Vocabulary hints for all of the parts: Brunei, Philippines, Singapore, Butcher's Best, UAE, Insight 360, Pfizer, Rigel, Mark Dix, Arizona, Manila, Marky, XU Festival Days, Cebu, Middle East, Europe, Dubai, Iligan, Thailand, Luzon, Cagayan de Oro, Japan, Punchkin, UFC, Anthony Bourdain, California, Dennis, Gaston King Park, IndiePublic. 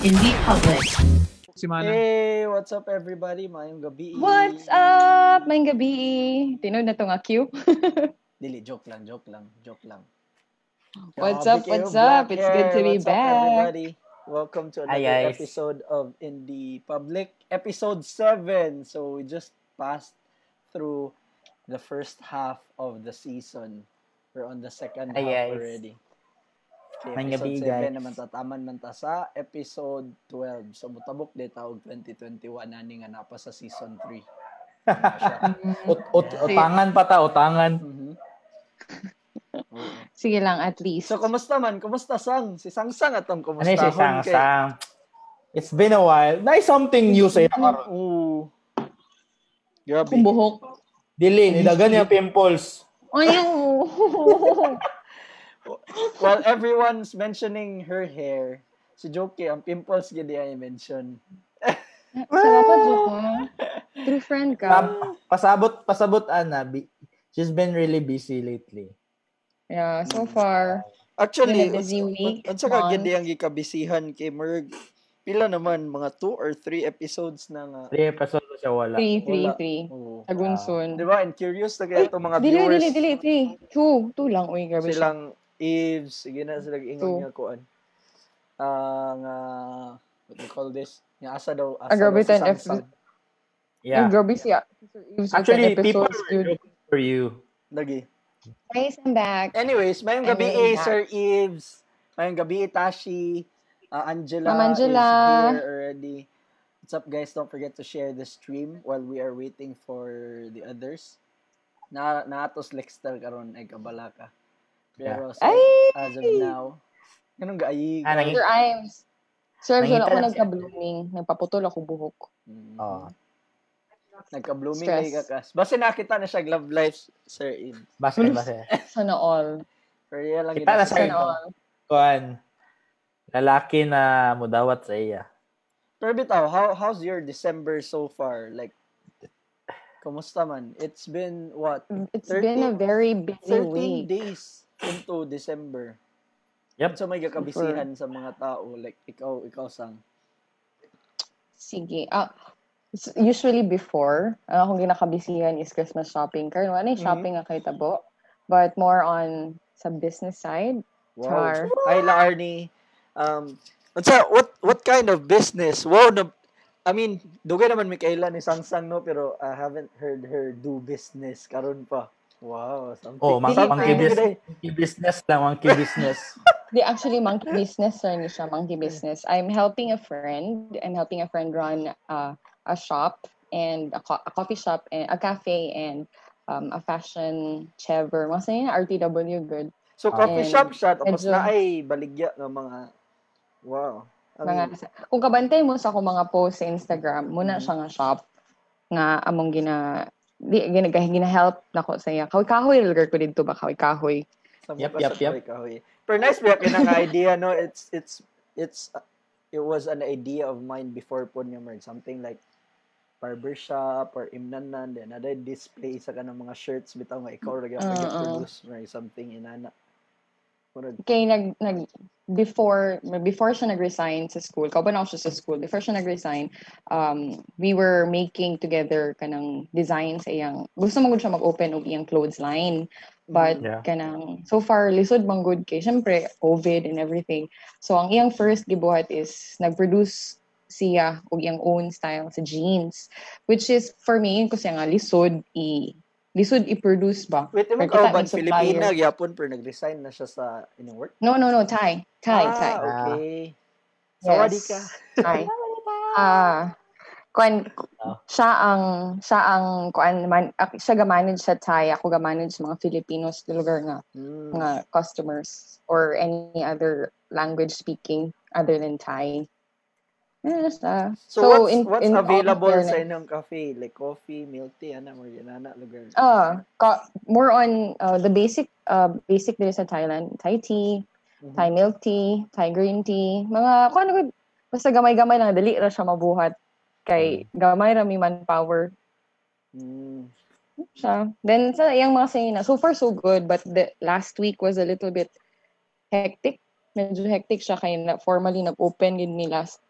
IndiePublic. Hey, what's up everybody? Maayong gabi. What's up? Maayong gabi. Tinod na tong Q. Dili, joke lang. What's up? It's good to be back. Everybody? Welcome to another episode of IndiePublic, episode 7. So we just passed through the first half of the season. We're on the second half already. Okay, episode 7 naman tataman man ta sa episode 12. So mutabok de taog 2021 ani nga na pa sa season 3. Utangan pa ta, utangan. Mm-hmm. Sige lang at least. So kumusta man? Kumusta Sang? Si Sang-Sang atong kumusta? Ano si Sang-Sang? It's been a while. Nay something new sa karon. Oo. Grabe. Kumbuhok. Dili, dagan yung pimples. Ayo. Well, everyone's mentioning her hair. Si Joke, ang pimples gid ay mention. Salamat Joke. True friend ka. Pasabot ana. She's been really busy lately. Yeah, so far. Actually, busy week. At saka gid ang gikabisihan kay Merg. Pila naman mga 2 or 3 episodes na nga. 3 episodes na siya wala. 3. Agunson. Di ba? And curious na kaya itong mga viewers. Dili. 2 lang. Uy, grabe silang Eves, sige na sila ingon nga kuan. What do you call this? Nga asa daw sa Samsung. Yeah. Grabe siya. Actually, people were looking for you. Lagi. Guys, I'm back. Anyways, mayong gabi Sir Eves. Mayong gabi Tashi. Angela is here already. What's up guys? Don't forget to share the stream while we are waiting for the others. Naatos Lextel karon ay kabala ka. Pero so, as of now, ganun gaayig. Sir Ives. Sir, wala ko nagka-blooming. Nagpaputol ako buhok. Oo. Nagka-blooming kay kakas. Basta nakita na siya glove life, Sir Ives. Basta. Sana all. For real lang. Kita na siya all. Kuan. Lalaki na mudawat sa iya. Pero bitaw, how's your December so far? Like, kumusta man? It's been what? It's been a very busy week. 13 days into December. Yep. So may kakabisihan sa mga tao like ikaw Sang. Sige. Usually before, ang akong ginakabisihan is Christmas shopping. Karon wala na shopping nga kay tabo, but more on sa business side. Wow. Hi Larnie. What kind of business? Wow, I mean, dugay naman may kailan ni Sang-Sang, no? Pero I haven't heard her do business karon pa. Wow, something. Oh, monkey business. They actually monkey business, sir, ni siya, monkey business. I'm helping a friend run a shop and a coffee shop and a cafe and a fashion chever. Masa niya, RTW good. So, coffee shop siya, tapos na ay baligya ng mga, wow. Kung kabantay mo sa akong mga posts sa Instagram, muna siya nga shop nga among gina-help na ko sa iya. Kahoy-kahoy, lagar ko dito ba? Kahoy-kahoy. Yep. Pero nice ba yun ang idea, no? It was an idea of mine before po niya merge. Something like barbershop or imnanan, then ada display sa kanang mga shirts bitaw nga ikaw lagi ang produce or something inana. Okay, before siya nag-resign sa school, we were making together kanang designs iyang, gusto mo gud siya mag-open og iyang clothes line, but kanang, so far, lisod mang good kay, syempre, COVID and everything. So, ang iyang first gibuhat is, nag-produce siya og iyang own style sa jeans, which is, for me, kasi nga, lisod i-produce ba? Wait, mo ka ba Filipina, Japan, pero nag-resign na siya sa inyong work? No, Thai. Okay. Sawadee ka. Thai. Siya gamanage sa Thai, ako gamanage mga Filipinos sa lugar nga, mga customers or any other language speaking other than Thai. So what's available sa inyong cafe? Like coffee, milk tea, lugar? More on the basic din sa Thailand. Thai tea, Thai milk tea, Thai green tea. Mga, basta gamay-gamay lang. Dali ra siya mabuhat. Kay gamay ra may manpower. So, then, sa iyang mga sayina, so far so good, but the last week was a little bit hectic. Medyo hectic siya. Kaya formally nag-open din ni last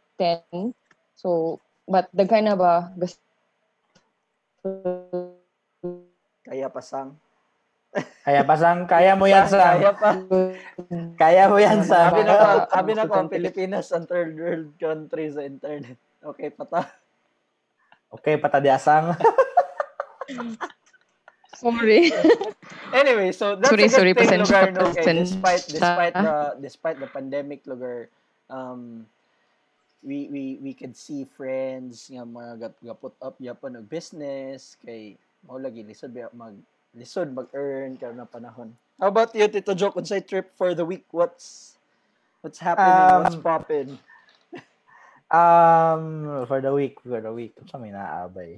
10. So, but daghan na ba? Kaya pasang. Kaya mo yan, Sam. Kaya mo yan, Sam. Sabi na ko, ang Pilipinas ang third world country sa internet. Okay, pata di asang. Sorry. Anyway, so that's a good thing, lugar, no? Okay, despite the pandemic, lugar, we could see friends nga mga gaput up yapon og business kay mao lagi lisod mag-earn karon na panahon. How about you, Tito Joke, on say trip for the week? What's happening? What's poppin? For the week. Sa may naabay.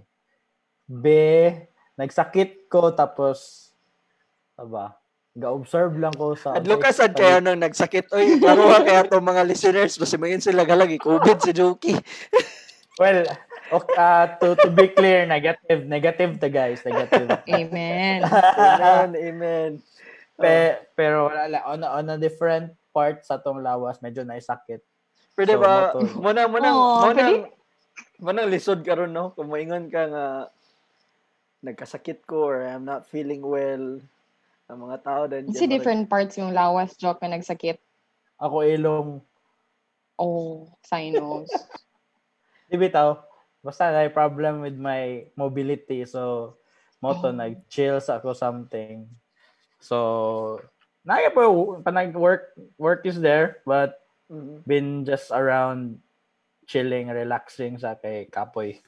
Nagsakit ko tapos ga-observe lang ko sa at Lucas at kaya nang nagsakit oy karuha kaya to mga listeners basta mayin sila galagi COVID si Jokey. Well, okay, to be clear, negative to guys, negative. Amen. Pero wala lang on a different part sa tong lawas medyo naisakit. Pwede so, ba muna lisod karon no kung moingon ka nga nagkasakit ko or I'm not feeling well. Ang mga tao din. Kasi different parts yung lawas, joke, na nagsakit. Ako, ilong. Oh, sinus. Di bitaw. Basta, I problem with my mobility. So, moto, nag-chills ako something. So, work is there. But, been just around chilling, relaxing sa kay Kapoy.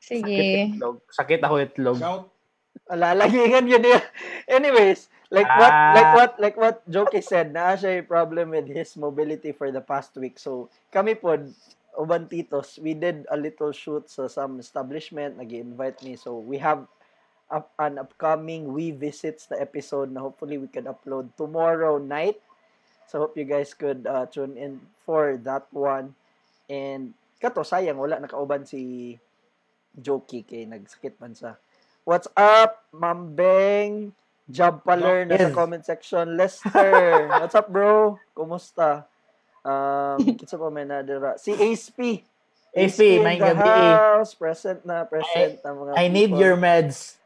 Sige. Sakit ako itlog. Shout. Alalagingan yun niya. Anyways, like what Jokey said, na siya yung problem with his mobility for the past week. So, kami po, Ubantitos, we did a little shoot sa some establishment, nag-invite me. So, we have an upcoming We Visits na episode na hopefully we can upload tomorrow night. So, hope you guys could tune in for that one. And, kato, sayang, wala nakauban si Jokey kay nagsakit man sa. What's up, Ma'am Beng? Job paler na sa comment section. Lester, what's up, bro? Kumusta? Kita pa may nadira. Si ASP. ASP in the house. Present na mga I people. Need your meds.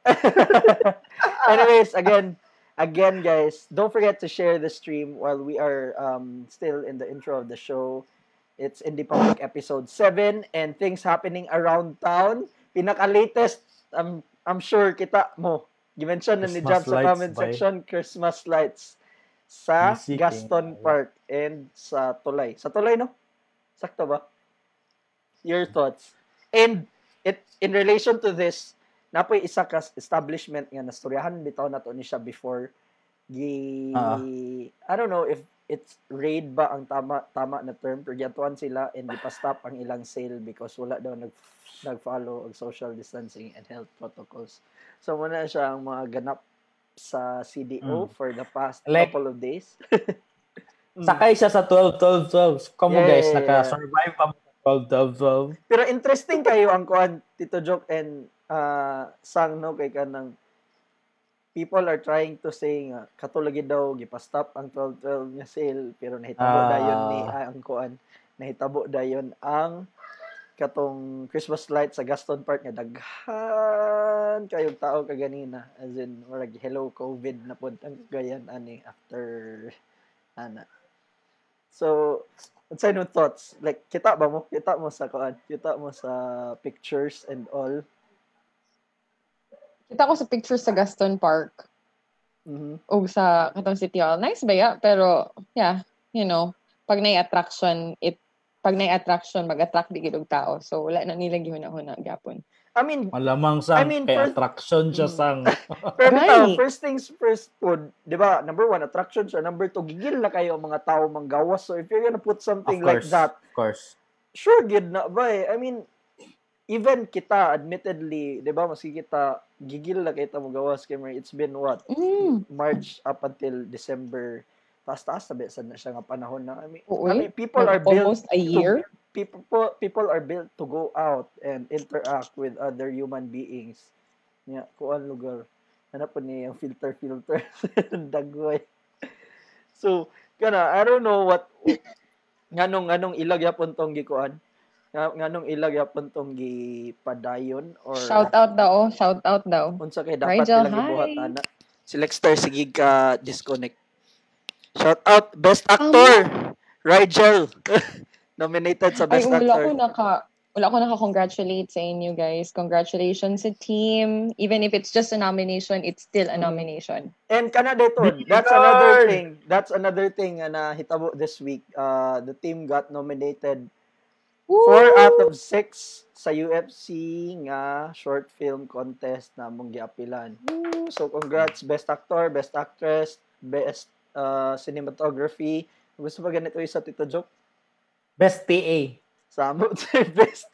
Anyways, again, guys, don't forget to share the stream while we are still in the intro of the show. It's IndiePublic episode 7 and things happening around town. Pinaka-latest, I'm sure kita mo. Gimension na ni Jab sa comment section, Christmas lights sa Gaston Park and sa Tulay. Sa Tulay, no? Sakto ba? Your thoughts. And in relation to this, napoy isa ka establishment nga nastoryahan bitaw na to ni siya before. I don't know if it's raid ba ang tama na term. Pergyatuan sila and ipastop ang ilang sale because wala daw nag-follow ang social distancing and health protocols. So, muna siya ang mga ganap sa CDO for the past couple of days. Sakay siya sa 12-12-12. Come on, guys, naka-survive pa mo 12-12-12. Pero interesting kayo ang kuhan, Tito Joke and Sang, no? Kay ka ng people are trying to say nga katulagi daw gipastop ang 12-12 nga sale pero nahitabo dayon ni angkoan katong Christmas light sa Gaston Park nga daghan kayong tao kaganina as in murag hello COVID na pud ang Cagayan ani after ana. So what's your thoughts? Like kita mo sa pictures and all. Kita ko sa pictures sa Gaston Park. Mm-hmm. O sa katong City Hall. Nice ba ya? Pero, yeah, you know, pag na'y attraction, mag-attract di gilog tao. So, wala na nilang gihuna-huna, gapon. Malamang sang, kay attraction siya sang. Pero right. First things first, food, di ba, number 1, attraction siya. Number 2, gigil na kayo mga tao manggawas. So, if you're gonna put something like that, of course. Sure, good na ba eh. Even kita, admittedly, di ba, maski kita, gigil na kita mo gawas, Kimmer. It's been what? March up until December. Taas sabi, saan na siya nga panahon na. People are built almost a year? People are built to go out and interact with other human beings. Yeah, kuan lugar. Hanap po niya yung filter. Dagway. So, I don't know what... Nganong ilagyapon tong gikuan? Nganong ilagyapon tong gipadayon or shout out daw. Unsa kay dapat nila gibuhatan? Si Lexter sige ka disconnect. Shout out best actor Rigel. Nominated sa best actor. Wala ko naka congratulate sa inyo guys. Congratulations sa team. Even if it's just a nomination, it's still a nomination. And Canada too. That's another thing na hitabo this week. The team got nominated 4 out of 6 sa UFC nga short film contest na mong giapilan. So congrats best actor, best actress, best cinematography. Gusto ba ganito isa Tito Joke? Best PA. Samo best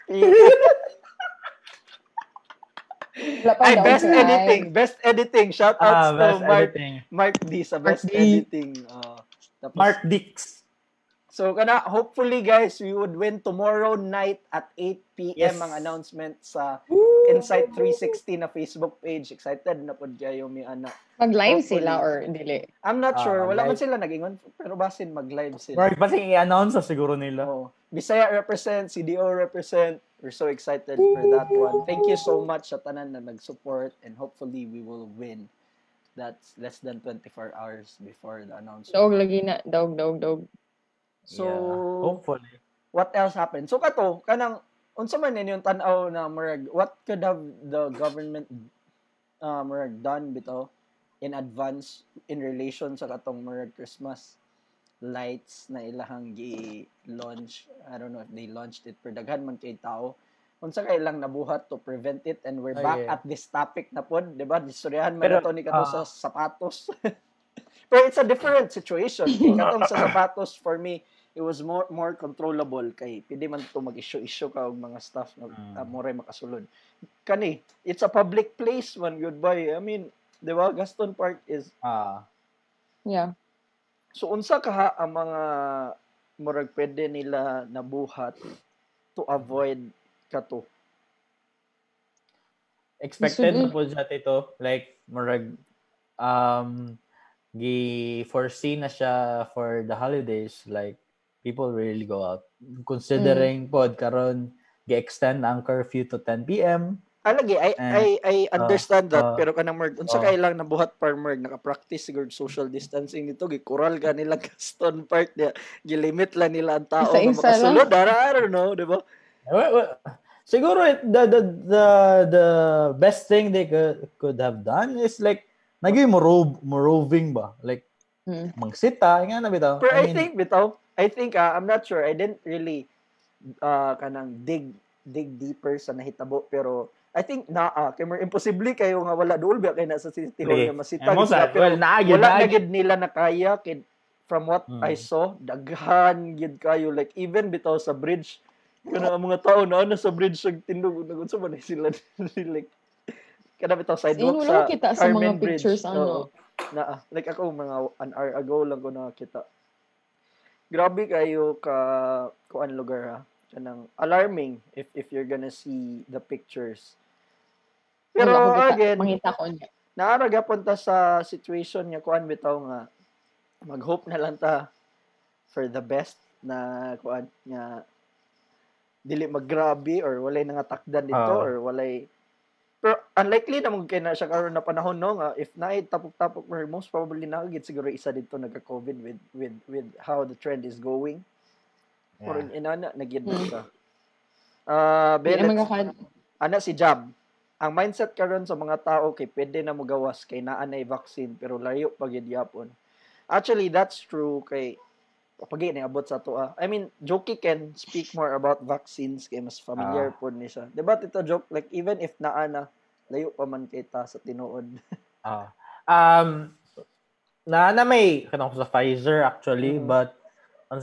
ay, best editing. Best editing. Shout out to Mark Dix sa best editing. Tapos, Mark Dix. So, hopefully guys, we would win tomorrow night at 8 p.m. Ang announcement sa Insight 360 na Facebook page. Excited na po kayo, mi anak. Mag-live hopefully sila or dili? I'm not sure. Wala man sila nag-ingon. Pero basin mag-live sila. Right, basin i-announce siguro nila. Oh. Bisaya represent, CDO represent. We're so excited for that one. Thank you so much sa tanan na nag-support and hopefully we will win. That's less than 24 hours before the announcement. Dog lagi na. Dog. So, yeah, hopefully. What else happened? So, kato, kanang unsa man yun yung tanaw na murag, what could have the government murag done bitaw in advance in relation sa katong murag Christmas lights na ilahang gi-launch? I don't know if they launched it. Daghan man kay tao. Unsa kay ilang nabuhat to prevent it, and we're back at this topic na po, di ba? Disuryahan man ito ni kato sa sapatos. Pero it's a different situation. Katong sa sapatos, for me, it was more controllable kay pwede man to mag-issue ka og mga staff na moray makasulod. Kani, it's a public place man, goodbye. I mean, di ba, Gaston Park is yeah. So unsa kaha ang mga murag pwede nila nabuhat to avoid kato? Expected na po siya ito, like murag gi-foresee na siya for the holidays, like people really go out. Considering pod karon gi-extend ang curfew to 10 p.m. Alagi, I understand that pero kanang merg unsa kay lang nabuhat par merg naka-practice siguro social distancing dito, gikural ka nila Gaston Park niya, gilimit la nila ang tao na makasulod. I don't know, di ba? Well, siguro the best thing they could have done is like nagay roving ba? Like mangsita nga na bitaw. Pero I think, I'm not sure. I didn't really kanang dig deeper sa nahitabo, pero I think kaya imposible kayo nga wala duol ba kay na sa tinol nga masita. Well, wala gid nila na kaya kid, from what I saw, daghan gid kayo, like even bitaw sa bridge kana mga tao na ano sa bridge nagtindog nagunsa man sila like kada bitaw sidewalk sa kita sa mga bridge, pictures ano. Na like ako mga an hour ago lang ko nakita. Grabe kayo ka kuan lugar ha. Kanang alarming if you're gonna see the pictures. Pero again, mangita ko niya. Naara gapunta sa situation niya kuan bitaw nga maghope na lang ta for the best na kuan nga dili maggrabe or walay nangatakdan dito or walay. Pero unlikely na mong kaya na siya karoon na panahon, no? If naitapok-tapok, most probably nakagit siguro isa dito nagka-COVID with how the trend is going. Yeah. Or inana, nagid na siya. Ana si Jab. Ang mindset karon sa mga tao, kay pwede na mo gawas, kay naanay vaccine, pero layo pagidyapon. Actually, that's true kay pagay na abot sa to. I mean, Jokey can speak more about vaccines kay mas familiar po ni siya. Diba ito joke, like even if naana, layo pa man kita sa tinuod. Naana may kanang sa Pfizer actually, but ang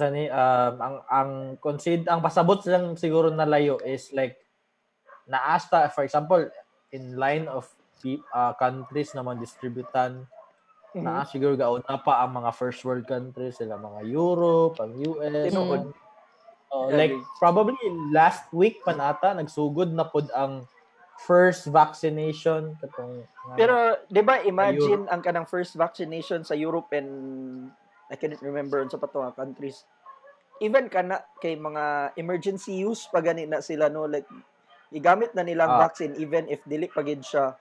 pasabot lang siguro na layo is like naasta, for example, in line of countries naman distributan. Na siguro gauna pa ang mga first world countries, sila mga Europe, ang US. Like probably last week pa nata nagsugod na pod ang first vaccination katong pero di ba imagine ang kanang first vaccination sa Europe and I can't remember unsa pa to countries. even kana kay mga emergency use pa gani na sila no, like igamit na nilang vaccine even if dili pa gid siya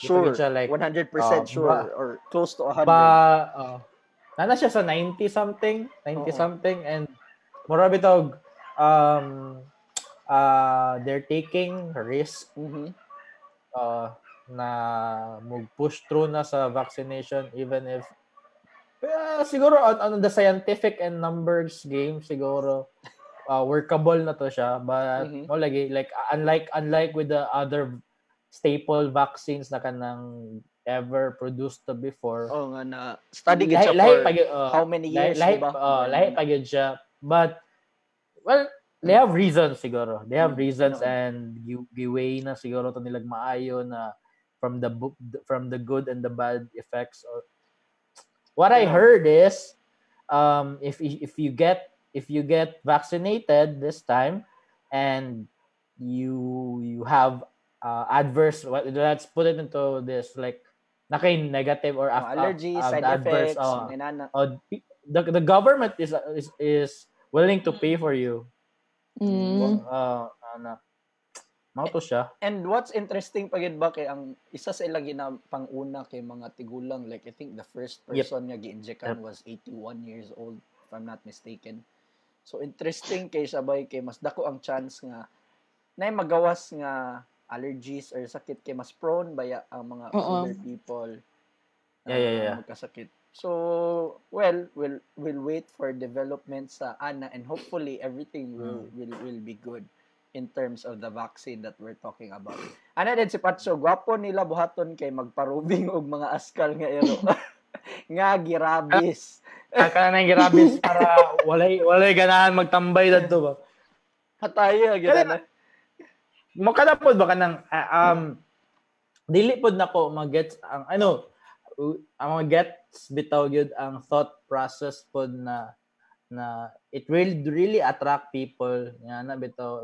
sure siya, like 100% sure or close to 100 nana siya sa 90 something and mura bitog they're taking risk na mag-push through na sa vaccination even if siguro on the scientific and numbers game siguro workable na to siya but no like unlike with the other staple vaccines na kanang ever produced to before na study gid siya for how many years diba lahi pa gid siya but well they have reasons siguro and giveaway na siguro to nilag maayo na from the good and the bad effects or what I heard is, if you get vaccinated this time, and you have adverse, let's put it into this like, naka negative or allergies, side adverse, effects, the government is willing to pay for you. Mauto siya. And what's interesting pagid ba kay ang isa sa ilang panguna kay mga tigulang, like I think the first person nga gi-injectan was 81 years old if I'm not mistaken. So interesting kay sabay kay mas dako ang chance nga nay magawas nga allergies or sakit kay mas prone baya ang mga older people magkasakit. So we'll wait for developments sa ana and hopefully everything will be good in terms of the vaccine that we're talking about. Ano din si Patso, gwapo nila buhaton kay magparubing og mga askal nga ero. Nga girabis. Kana nang girabis para walay ganahan magtambay dadto ba. Hatayo gid na. Mo kada pod ba kanang dili pod nako magets ang gets bitaw gyud ang thought process pod na it will really attract people nga na bitaw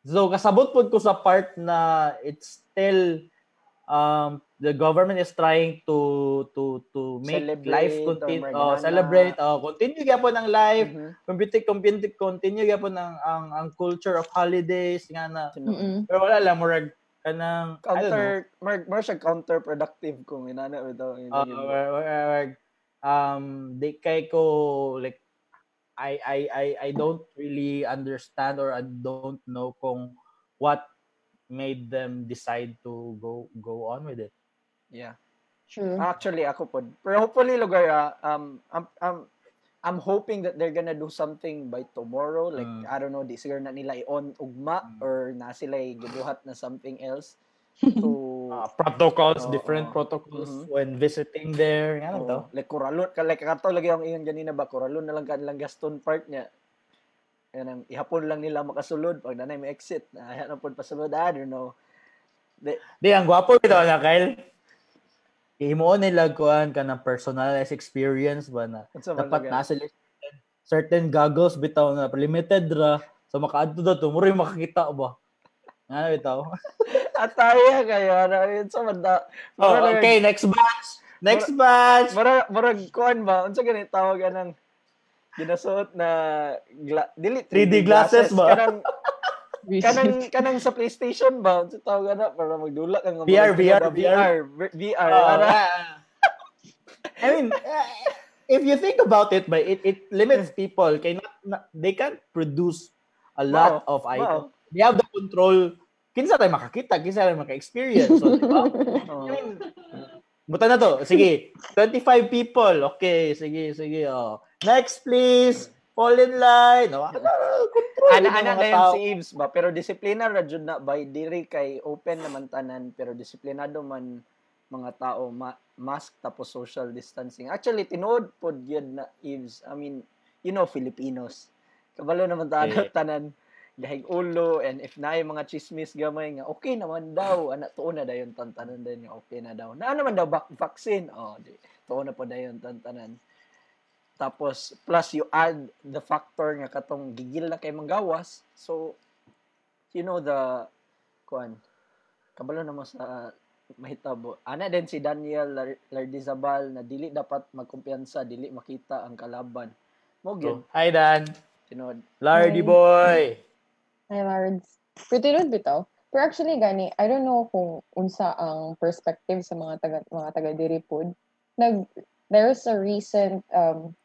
so kasabot pod ko sa part na it's still the government is trying to make celebrate life continue celebrate continue gyapon ang life continue gyapon ang culture of holidays nga na pero wala lang murag kanang counterproductive kung inana bitaw di kay ko like I don't really understand or I don't know kung what made them decide to go on with it. Yeah. Sure. Actually, ako po. Pero hopefully, Lugar, I'm hoping that they're gonna do something by tomorrow. Like, I don't know, di siguro na nila i-on ugma or na sila gibuhat na something else. So, protocols, different protocols when visiting there. Yan to. Like Coralon, like kato lagi ang iyon ganina ba Coralon na lang kanlang Gaston Park niya. Yan ihapon lang nila makasulod pag nanay may exit. Yan pud pasulod, I don't know. Di ang gwapo bitaw na Kyle. Himuon nila kuan kanang personalized experience ba na. Dapat na certain goggles bitaw na limited ra so makaadto daw mo rin makakita ba. Ano bitaw? Ataya kayo. So, okay, next batch. Next batch. Marag kuan ba? Unsa gani tawag anang ginasuot na 3D glasses ba? Kanang sa PlayStation ba? Unsa tawag ana para magdula kang VR. I mean, if you think about it, but it limits people. They can't produce a lot of items. They have the control. Kinsa tayo makakita, kinsa tayo maka-experience. So, diba? I mean, buta na to. Sige, 25 people. Okay, sige. Oh. Next, please. Fall in line. Oh, control. Ana na yung si Ibs ba? Pero disiplina, Rajun na by diri kay open naman tanan. Pero disiplinado man mga tao. Mask tapos social distancing. Actually, tinood po yun na Ibs. I mean, you know Filipinos. Kabalo naman tanan. Dahig ulo, and if naay mga chismis gamay nga okay naman daw ana tuon na dayon tantanan din nga okay na daw na naman daw vaccine tuon na pa dayon tantanan tapos plus you add the factor nga katong gigil na kay manggawas so you know the kuan kabalo na mo sa mahitabo ana din si Daniel Lardizabal na dili dapat magkumpiyansa dili makita ang kalaban mo gyud hi Dan Tinod. Lardy boy! Hi, Lards. Tinod bitaw. Pero actually, gani, I don't know kung unsa ang perspective sa mga taga-diri pod. There's a recent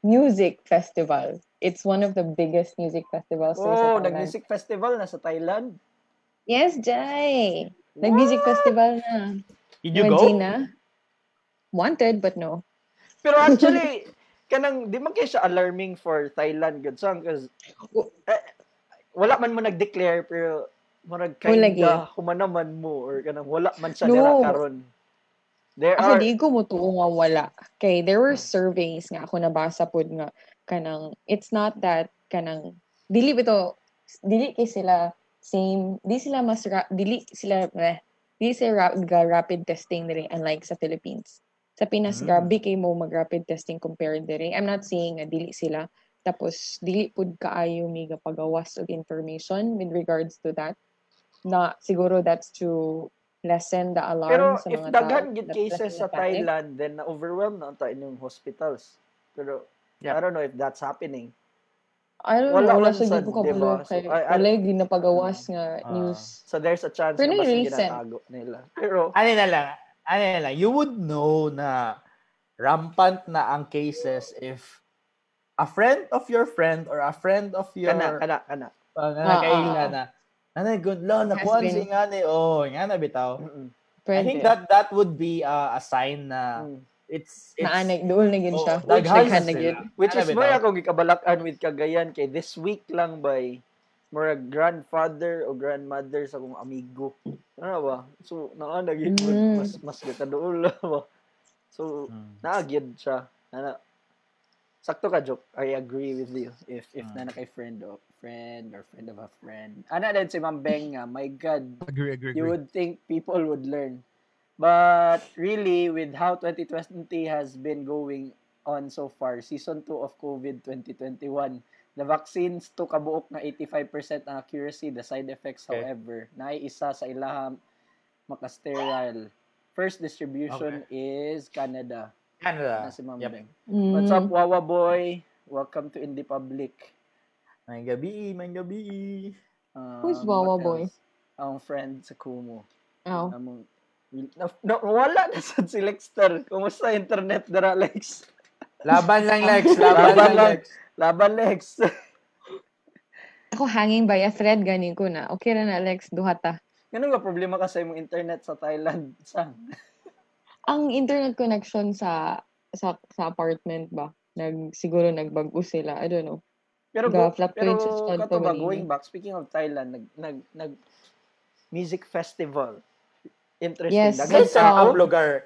music festival. It's one of the biggest music festivals. Oh, nag-music festival na sa Thailand? Yes, Jai! Nag-music festival na. Did you go? Gina. Wanted, but no. Pero actually, kanang, di man kaya siya alarming for Thailand, good song, because wala man mo nag-declare, pero marag kainda, humanaman mo, or kanang wala man siya nila karon. Ako, di ko mo to nga wala. Okay, there were surveys nga ako nabasa po nga, kanang, it's not that, kanang, dili kay sila, same, di sila rapid testing nila, unlike sa Philippines. Sa Pinas, grabe kayo mo mag-rapid testing compared dere. I'm not saying na dili sila. Tapos, dili pud kaayo may pagawas og information with regards to that. Na siguro that's to lessen the alarm. Pero sa mga tao. Pero if daghan gid cases sa Thailand, then na-overwhelm na ito inyong hospitals. Pero, I don't know if that's happening. I don't know. Wala sa gid ko kabulo. Wala gid na pagawas nga news. So there's a chance na mas ginatago nila. Pero, you would know na rampant na ang cases if a friend of your friend or a friend of your kana good law na kuan si ngani oh ngana bitaw. I think that would be a sign na it's naanagduol na gid siya which is mo akong gikabalakan with Cagayan kay this week lang by more grandfather or grandmother sa kong amigo. Ano ba? So, naanagid mo. Mas gatadool. So, naagid siya. Sakto ka, joke. I agree with you. If na kay friend of friend or friend of a friend. Ano din si Ma'am Beng nga. My God. Agree. You would think people would learn. But really, with how 2020 has been going on so far, Season 2 of COVID 2021, the vaccines to kabuok na 85% ang accuracy. The side effects, however, na isa sa ilahang makasterile. First distribution is Canada. Si Ma'am Beng. What's up, Wawa Boy? Welcome to IndiePublic. May gabi. Who's Wawa Boy? Ang friend sa Kumu. Oh. Wala na sa si Lexter. Kumusta internet dara, Lex? Laban lang, Lex. Ako hanging by a thread, ganin ko na. Okay na, Lex. Duhata. Ganun ka problema kasi yung internet sa Thailand? Saan? Ang internet connection sa apartment ba? Siguro nagbago sila. I don't know. Pero kato ba, going back, speaking of Thailand, music festival. Interesting. Yes. Nag-isa ang vlogger.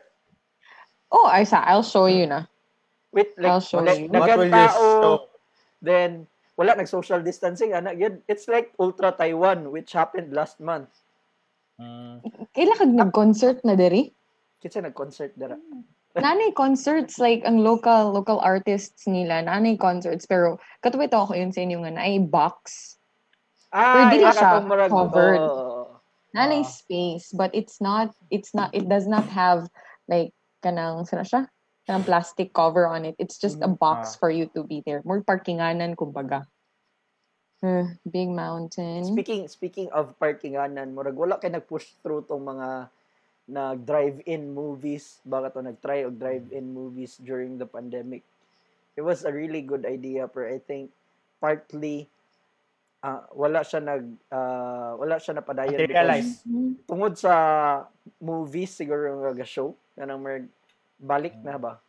Oh, Isa, I'll show you na. Wait, like, nagkatao. Then, wala, nag-social distancing. It's like Ultra Taiwan, which happened last month. Kailan ka nag-concert na diri? Kitsa nag-concert dara. Nanay concerts, like, ang local artists nila. Nanay concerts. Pero, katupito ako yun sa inyo nga na, ay box. Ah, hindi siya covered. Nanay space. But it's not, it does not have, like, kanang, sana siya? Ng plastic cover on it. It's just a box for you to be there. More parkinganan, kumbaga. Big mountain. Speaking of parkinganan, murag wala kayo nag-push through tong mga nag-drive-in movies. Baka to nag-try o drive-in movies during the pandemic. It was a really good idea, but I think partly wala siya napadayon because tungod sa movies siguro mga show kanang merg balik na ba?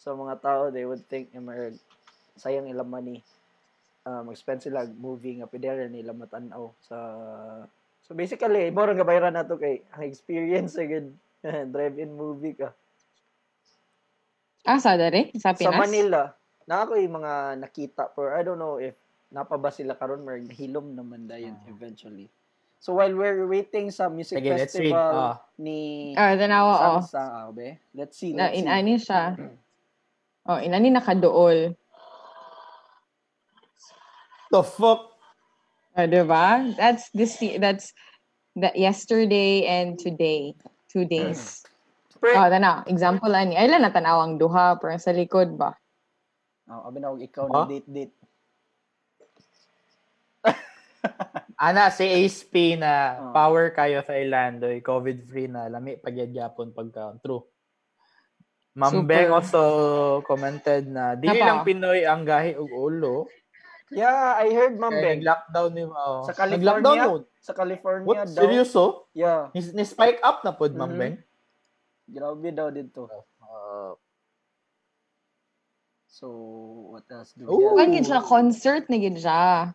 So, mga tao, they would think, sayang ilang money. Mag-spend sila moving a pedera nila matanaw. So, basically, morang gabayran na ito kay ang experience again. Drive-in movie ka. Sa dari? Sa Pinas? Sa Manila. Na ako yung mga nakita. Pero I don't know if napaba sila karon merg hilom naman dayon eventually. So while we're waiting sa music festival ni Sansa, let's see. Inani siya. Inani nakadool. The fuck? Diba? That's yesterday and today. 2 days. Tanaw. Example ani. Ayla na tanaw ang duha pero sa likod ba? Abi na ikaw na date. Ana, si Ace P na power kayo Thailand, COVID-free na lami pagyad-yapon pagka. True. Ma'am Beng also commented na dili lang Pinoy ang gahi og ulo. Yeah, I heard Ma'am Beng. Nag-lockdown ni Mao. Sa California. Sa California what? Daw. Seryoso? Yeah. Ni-spike up na pod Ma'am Beng. Grabe daw dito. So, what else do we have? Nagin siya concert, nagin siya.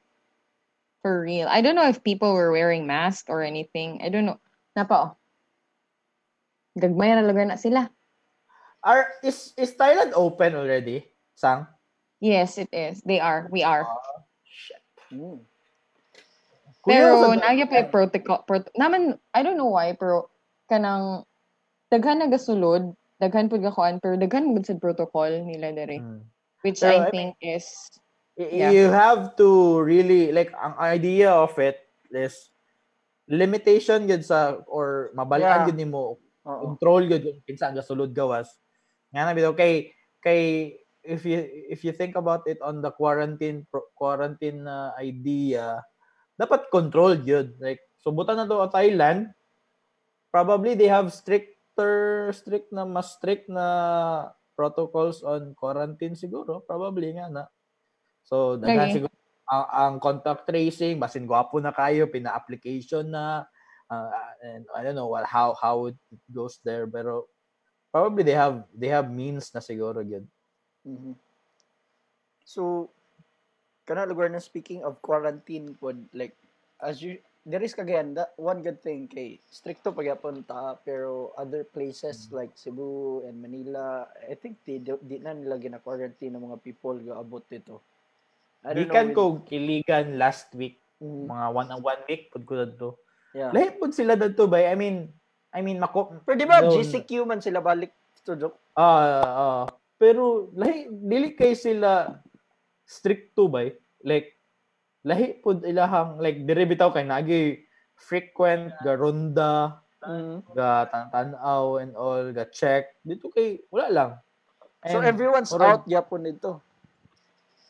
For real. I don't know if people were wearing masks or anything. I don't know. Napa, gagmay na lugar na sila. Is Thailand open already, Sang? Yes, it is. They are. We are. Shit. Mm. Pero, nagya pa yung protocol. Naman, I don't know why, pero, kanang, daghan nagasulod, daghan po gakuan, pero daghan mo sa protocol nila dere. Which I think is... You have to really, like, ang idea of it is limitation yun sa, or mabalikan yun mo, control yun yung pinsan gasulod gawas. Nga namin, okay, kay, if you think about it on the quarantine idea, dapat controlled yun. Like, subutan na to Thailand, probably they have mas strict na protocols on quarantine siguro, probably nga na. So, dahil siguro ang contact tracing, basin guwapo na kayo, pina-application na, and I don't know how it goes there, pero probably they have means na siguro yun. Mm-hmm. So, kana lugar na speaking of quarantine pod, like, as you, there is Cagayan, that one good thing kay stricto pagyapunta pero other places like Cebu and Manila, I think di na nila gina-quarantine ng mga people gaabot dito. Gikan ko Iligan last week, mga one week pud ko dadto. Yeah. Lahi pud sila dadto bay. I mean mako. Pero di ba GCQ man sila balik to joke? Pero lahi dili kay sila stricto bay. Like lahi pud ilahang like dire bitaw kay nagi frequent ga ronda ga tanaw and all ga check dito kay wala lang. And, so everyone's out yapon dito.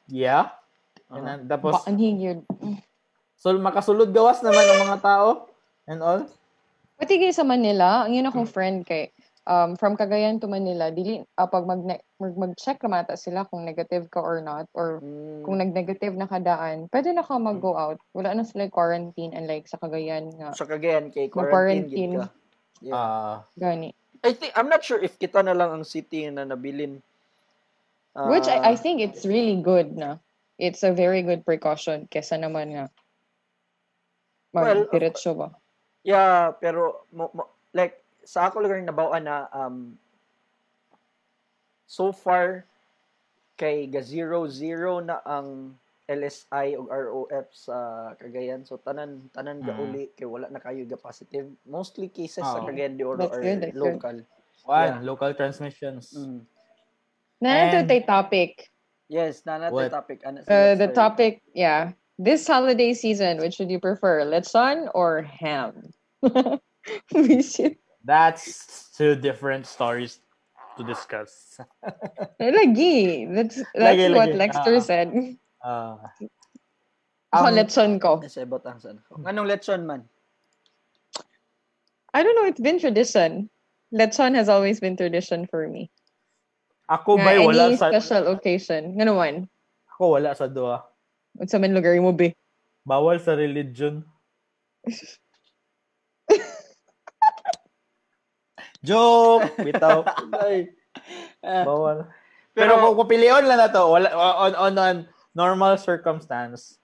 Yeah. And tapos so makasulod gawas naman ang mga tao and all. Pati kay sa Manila, ang yun akong friend kay from Cagayan to Manila, dili pag mag-check naman ata sila kung negative ka or not, or kung nag-negative na kadaan, pwede na ka mag-go out. Wala na sila quarantine, unlike sa Cagayan nga. Sa Cagayan kay quarantine. Yeah. Gani. I think I'm not sure if kita na lang ang city na nabilin. Which I think it's really good na. It's a very good precaution kesa naman nga mag-diretso ba. Yeah, pero like sa ako lugar nabawaan na so far kay ga 0-0 na ang LSI o ROF sa Cagayan, so tanan ga uli kay wala na kayo ga positive, mostly cases sa Cagayan de Oro are local. Local transmissions. Nanay to topic. Yes, nanay topic. The topic, yeah. This holiday season, which should you prefer, lechon or ham? That's two different stories to discuss. That's what Lexter said. Ako lechon ko. Anong lechon man? I don't know. It's been tradition. Lechon has always been tradition for me. Ako ba wala sa special occasion? Ngano man? Ako wala sa dua. Unsa man lugar mo be? Bawal sa religion. Joke, bitaw. Bawal. Pero kung piliyon lang na to, wala, on normal circumstance,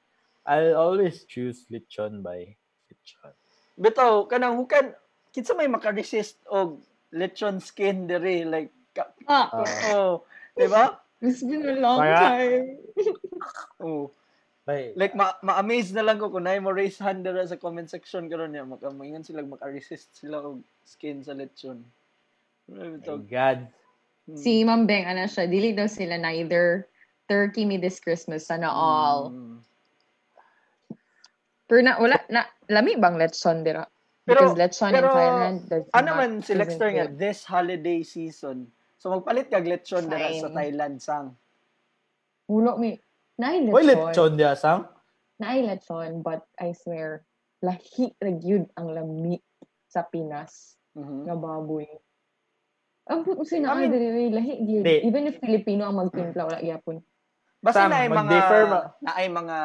I'll always choose lechon by lechon. Bitaw, kanang hukan, kinsa may makaresist og lechon skin dere, like, diba? It's been a long time. Like, ma-amaze na lang ko kung nai mo raise hand dara sa comment section karon niya. Makamangan sila, makaresist sila og skin sa lechon. Oh God. Si Ma'am Beng, ano siya, dili daw sila neither turkey me this Christmas, sana all. Pero na, wala, na, lami bang lechon dira? Because lechon in Thailand does not. Ano man si Lexter nga, this holiday season. So, magpalit kag lechon dara sa Thailand, Sang. Ulo mi. Nay lechon. Oy, lechon dia, Sang. naailatson, but I swear, lahi ragyud ang lami sa Pinas nga baboy. Ang sinaang diri lahi gyud. Even if Filipino ang magtimpla wala gyapon. Basta na ay mga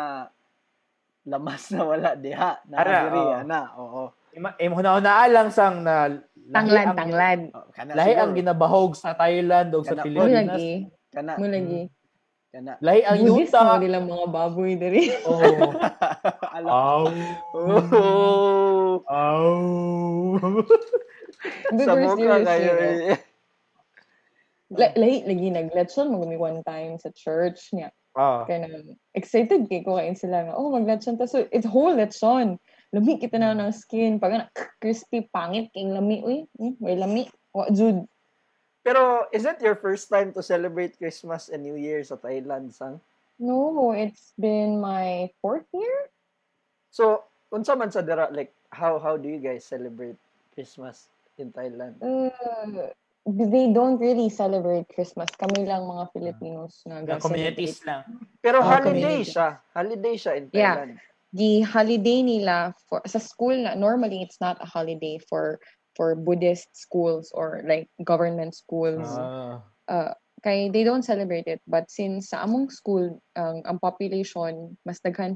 lamas na wala diha na diri ana. Oo. Imo na lang sang na tanglan. Lahi ang ginabahog sa Thailand ug sa Pilipinas. Kana. Mulagi. Kana. Lahi ang yuta nila mga baboy diri. Oo. Aw. Aw. Sabog ka kayo. Late lagi nagletson magumi one time sa church niya. Kaya excited ko kain sila nga, oh magletson ta. So it's whole letson. Lami kita na ng skin. Pag crispy, pangit. King lami, uy. May lami. Wajud. Pero is it your first time to celebrate Christmas and New Year sa Thailand, sang? No, it's been my 4th year. So, unsa man sa dara, like, how do you guys celebrate Christmas in Thailand? They don't really celebrate Christmas. Kami lang mga Filipinos na communities lang. Pero holiday siya. Holiday siya in Thailand. Yeah. The holiday nila for sa school na normally it's not a holiday for Buddhist schools or like government schools. Kaya they don't celebrate it. But since sa among school ang population mas daghan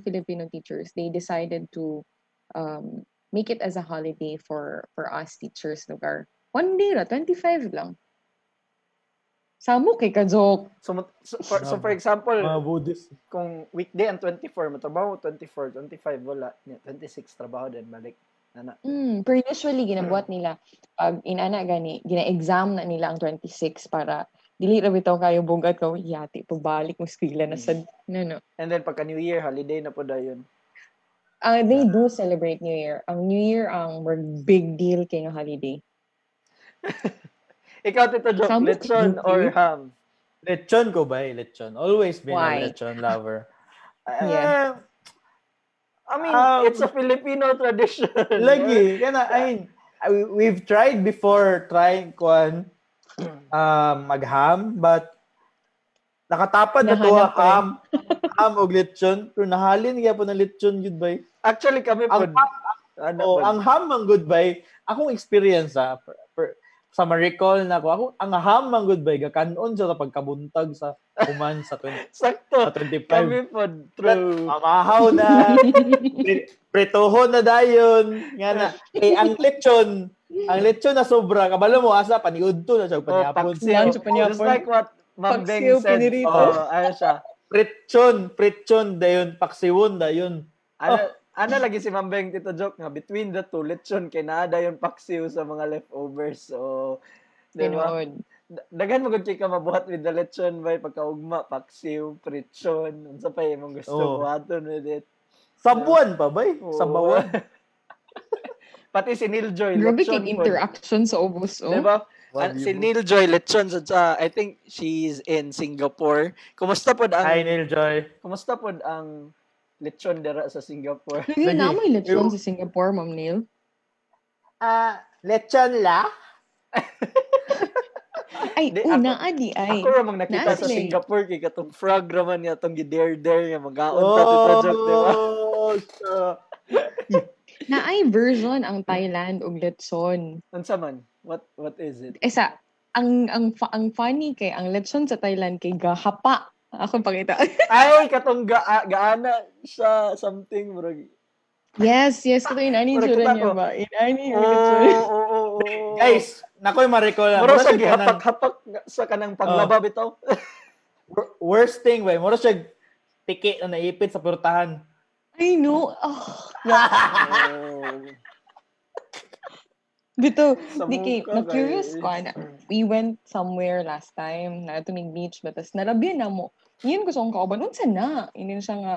Filipino teachers, they decided to make it as a holiday for us teachers lugar. One day ra 25 lang. Samo kay ka-joke. So for example, kung weekday ang 24, matrabaho 24, 25, wala. 26, trabaho din, balik. Pero usually, ginabuhat nila. Pag inana gani, gina-exam na nila ang 26 para dili ra bitaw kayo bugat ko, yati, pagbalik mo skwela na sa, And then pagka New Year, holiday na po dayon. They do celebrate New Year. Ang New Year ang big deal kay ng holiday. Ikaw, Tito Joke, lechon or ham? Lechon ko ba eh? Lechon. Always been a lechon lover. Yeah. I mean, it's a Filipino tradition. Lagi. Yan na. I mean, we've tried before mag-ham, but nakatapad na to ham o lechon. Pero nahalin kaya po ng lechon, goodbye. Actually, kami po. Ang ham ang goodbye. Akong experience sa ma-recall na ako ang hamang goodbye gakanon sa pagkabuntag sa kuman sa 20 sakto sa 25 kami po true amahaw na pretohon na dayon nga na eh, ang lechon na sobra kabalo mo asa paniudto na siya panyapon just like what Ma'am Beng said ayon siya prechon dayon paksiwon dayon Ano lagi si Ma'am Beng, Tito Joke nga, between the two, lechon, kinada yung paksiw sa mga leftovers. So, diba? Daghan mo kung chika mabuhat with the lechon, bay, pagkaugma, paksiw, prechon, unsa pa yung gusto buhaton with it. Sabuan pa, bay? Sabawan. Pati si Neil Joy, lechon. Grabe interaction sa obos, Diba? Si Neil Joy, lechon, I think she's in Singapore. Kumusta po ang... Hi, Neil Joy. Kumusta po ang... lechon dara sa Singapore. Hindi na may lechon sa Singapore, Ma'am Neil. Lechon la? Ay, adi ay. Ako ramang nakita sa Singapore kay katong frog raman niya, itong gidare-dare niya, magaon pa tito-joke, diba? Naay version ang Thailand og lechon. Ansa man? What is it? Isa, ang funny kay, ang lechon sa Thailand kay gahapa. Ako pakita. Ay, katong gaana sa something, bro. Yes. Ito yung ani sura niya ba? In ani. Oo. Guys, nakoy ma-recall lang. Moro siya hapak-hapak sa kanang paglaba bitaw. Worst thing, boy. Moro siya tiki na naipit sa purtahan. I know. Bito, Diki, na-curious ko. We went somewhere last time, na ito beach, batas narabian na mo. Yun gusto kong kauban, unsa na? Hindi siya nga,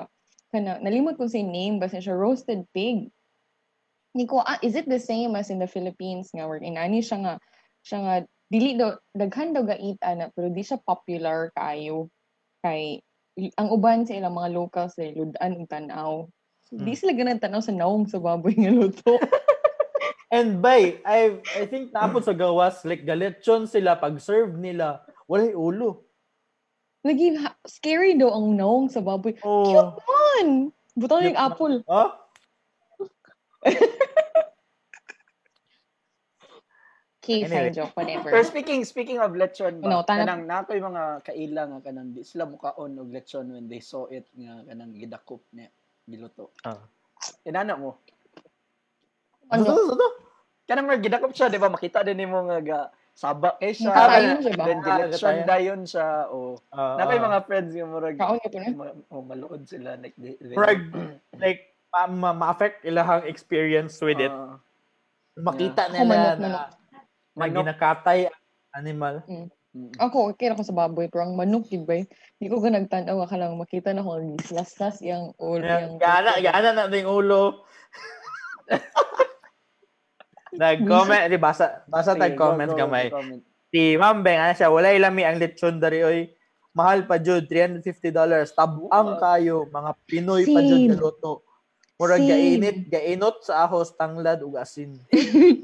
nalimot ko si name, basta siya roasted pig. Hindi ko, is it the same as in the Philippines nga? Or inani siya nga, dili daw, daghan daw gait, pero di siya popular kayo. Kay, ang uban sa ilang mga locals, ay ludan ang tanaw. Di sila ganang tanaw sa naong sa baboy nga luto. And by, I think naapod sa gawas, like, galechon sila, pag-serve nila, walay ulo. Naging scary daw ang noong sa baboy. Oh. Cute man! Buta na yung apple. Huh? Okay, anyway. Fine joke, whatever. Pero speaking of lechon, ba, no, kanang na ko yung mga kaila nga kanang di sila mukaon og lechon when they saw it nga kanang gidakop niya, giluto. Inana mo? Ano? Kanang mga gidakop siya, di ba? Makita din mo nga sabak eh siya. Then lechon dayon siya. O, na ko yung mga friends nga murag maluod sila. Like ma-affect ilahang experience with it. Makita nila na may ginakatay animal. Ako, kira ko sa baboy, pero ang manok, diba? Hindi ko ganagtanaw, waka lang makita na kung laslas yung ulo. Gana na ito yung ulo. Nag-comment, di basa tag-comment kamay. Si Ma'am Beng, ano siya, walay lami ang lechon dari, oy. Mahal pa, Jude, $350. Tabuang kayo, mga Pinoy pa, Jude, luto. Mura gainot sa ahos, tanglad, ug asin.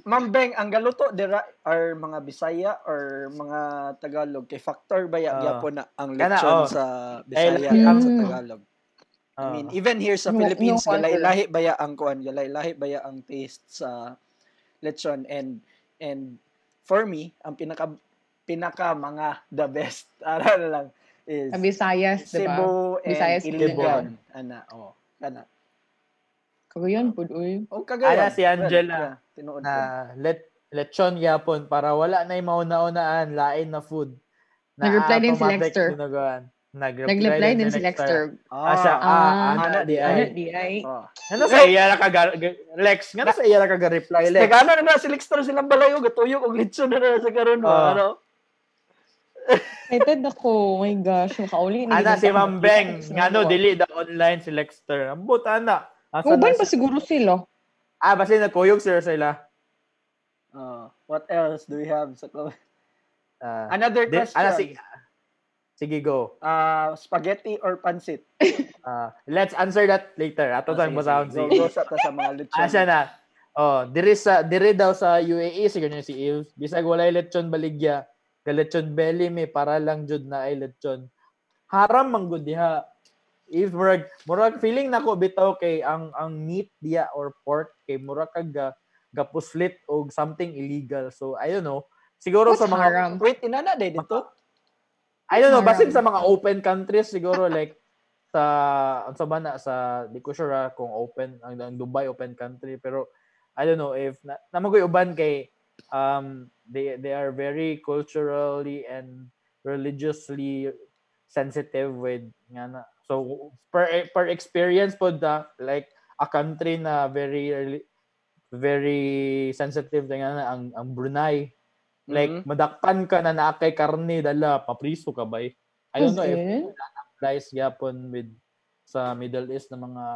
Ma'am Beng, ang galuto, dira are mga Bisaya or mga Tagalog. Kay factor ba yan? Yapo na ang lechon sa Bisaya at sa Tagalog. I mean, even here sa Philippines, galay-lahi ba yan ang kuan? Galay-lahi ba yan ang taste sa lechon? And for me, ang pinaka mga the best, lang, is Bisayas, Cebu and Bisayas, Iligan. Kagayan po, uy. O, kagayan. Ala si Angela na lechon yapon para wala na yung mauna-unaan, lain na food. Nag-reply din si Lexter. Nag-reply din si Lexter. Asya, ana, di ay. Ano sa iya na Lex, nga na sa iya na kaga-reply, Lex. Teka, ano na si Lexter silang balayo, gatuyok, o lechon na sa karoon. Ano? Excited ako. My gosh, makauli. Ana, si Ma'am Beng. Nga no, dili da online si Lexter. Ang buta, ana. Uban ba siguro sila? Basta nagkuyog sila. What else do we have? Another question. Sige, go. Spaghetti or pancit? Let's answer that later. Ato tayong basahon si. Go sa mga lechon. Asya na. Diri daw sa UAE, siguro niya si Eves. Bisag walay lechon baligya. Galechon belly may para lang jud na ay lechon. Haram manggod diha. If murag feeling nako bitaw kay ang meat dia or pork kay murag kag gapuslit og something illegal, so I don't know, siguro what's sa mga haram? Wait, inana day dito, I don't know, basin sa mga open countries siguro like sa di ko sure kung open ang Dubai open country, pero I don't know if namagoy uban kay they are very culturally and religiously sensitive with ngana. So per experience po da, like a country na very very sensitive na ang Brunei, like madakpan ka na naakay karne dala papriso ka ba eh? I don't know if that applies yapon with sa Middle East na mga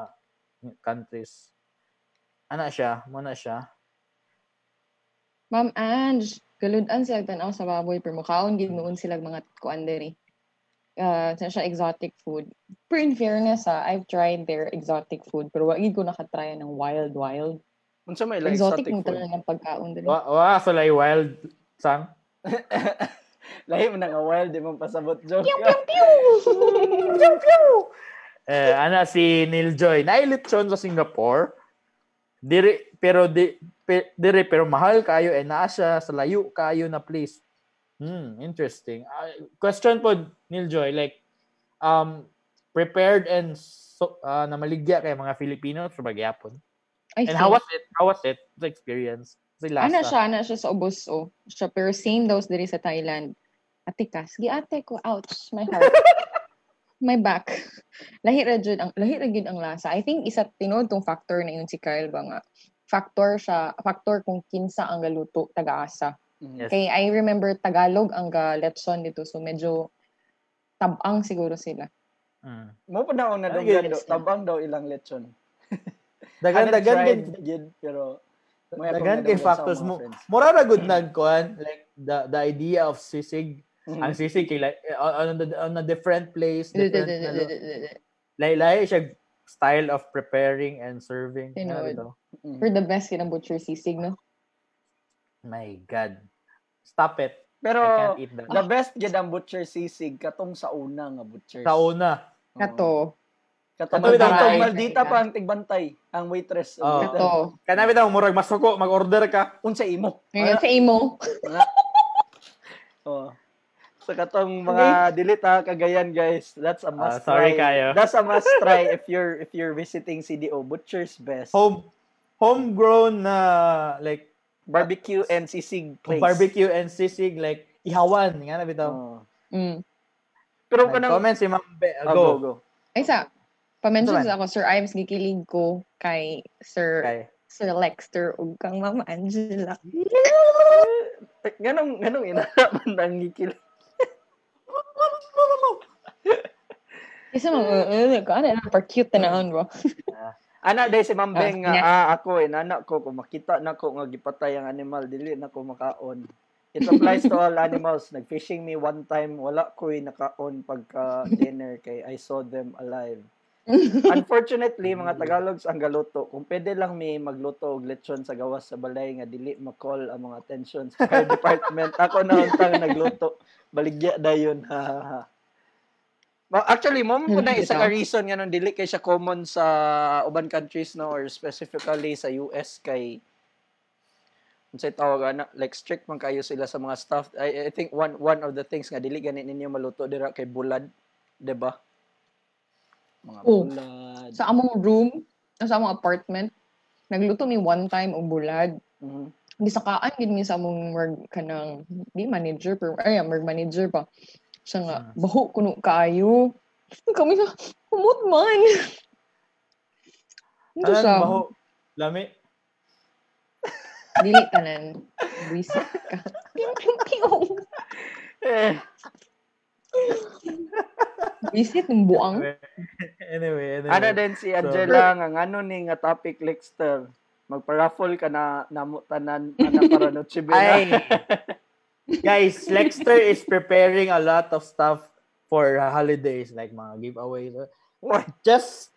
countries. Muna siya Ma'am Ange, galudan sila tanaw sa baboy pero mukaon gid noon sila mga kuanderi. Siya exotic food. Pero in fairness, I've tried their exotic food, pero wag ko nakatrya ng wild. Unsa may like exotic food? Exotic talaga ng pagkaon dali. Wa so lay wild sang. Lahi man nga wild di mo pasabot joke. Piu piu piu. Piu piu. Ana si Neil Joy. Nailitson sa Singapore. Pero mahal kayo and naa siya sa layo kayo na place. Interesting. Question po, Neil Joy, like, prepared and so, na maligya kay mga Filipino sa Bagyapon. And think. How was it? The experience? Ano siya sa ubos, oh. Siya, pero same daw diri sa Thailand. Atikas, giate ko, ouch, my heart. My back. Lahiragid ang lasa. I think isa tinod tong factor na yun si Kyle ba nga. Factor kung kinsa ang galuto, taga-asa. Yes. Kaya I remember Tagalog ang lechon dito, so medyo tabang siguro sila. Mo pa na daw tabang daw ilang lechon. Dagan gid pero dagan kay factors mo. Mura ra gud nagkuan like the idea of sisig. Ang sisig kay like on a different place, different. Laylay siya style of preparing and serving. For the best kinang butcher sisig no. My God. Stop it. Pero the best gid ang butcher sisig katong sa una nga butcher. Sa una. Kato. Katong maldita pa ang tigbantay ang waitress. Kato. Kanami daw murag masuko mag-order ka. Unsa imo? Sa imo. Oh. Sa katong mga delete ha, Cagayan guys. That's a must sorry try. Kayo. That's a must try if you're visiting CDO Butcher's Best. Homegrown na like barbecue and sisig place. Barbecue and sisig like ihawan nga na bitaw. Pero kanang comment si Ma'am Be, go. Ay sa pa-mention ako Sir Ives gikilig ko kay Sir Lexter ug kang Ma'am Angela. ganong ina bandang gikilig. Isa mo kana na cute na on bro. Ana day si Ma'am Beng ako anak ko kung makita nako nga gipatay ang animal dili nako makaon. It applies to all animals. Nagfishing me one time wala ko nakaon pagka dinner kay I saw them alive. Unfortunately mga Tagalogs ang galuto. Kung pwede lang may magluto og lechon sa gawas sa balay nga dili ma-call ang mga attention sa fire department. Ako na untang nagluto. Baligya dayon. Actually, mo mo na isa ka reason nga nung dili kay siya common sa urban countries no or specifically sa US kay unsay tawag ana like strict man kayo sila sa mga staff. I think one of the things nga dili ganin ninyo maluto dira kay bulad, 'di ba? Mga bulad. Sa among room, sa among apartment, nagluto mi one time og bulad. Gisakaan gid mi sa among work kanang di manager pero ay work manager pa. Siya nga, baho kuno kayo. Kami na, humot man. Ano siya? Baho? Lami? Dili tanan. Buisit ka. Piyong-piyong. Buisit ng buang. Anyway. Ano din si Angela nga, ano ni nga topic Lexter? Magpa-raffle ka na namutanan anak para nochibela. Ay! Guys, Lexter is preparing a lot of stuff for holidays like mga giveaways. Just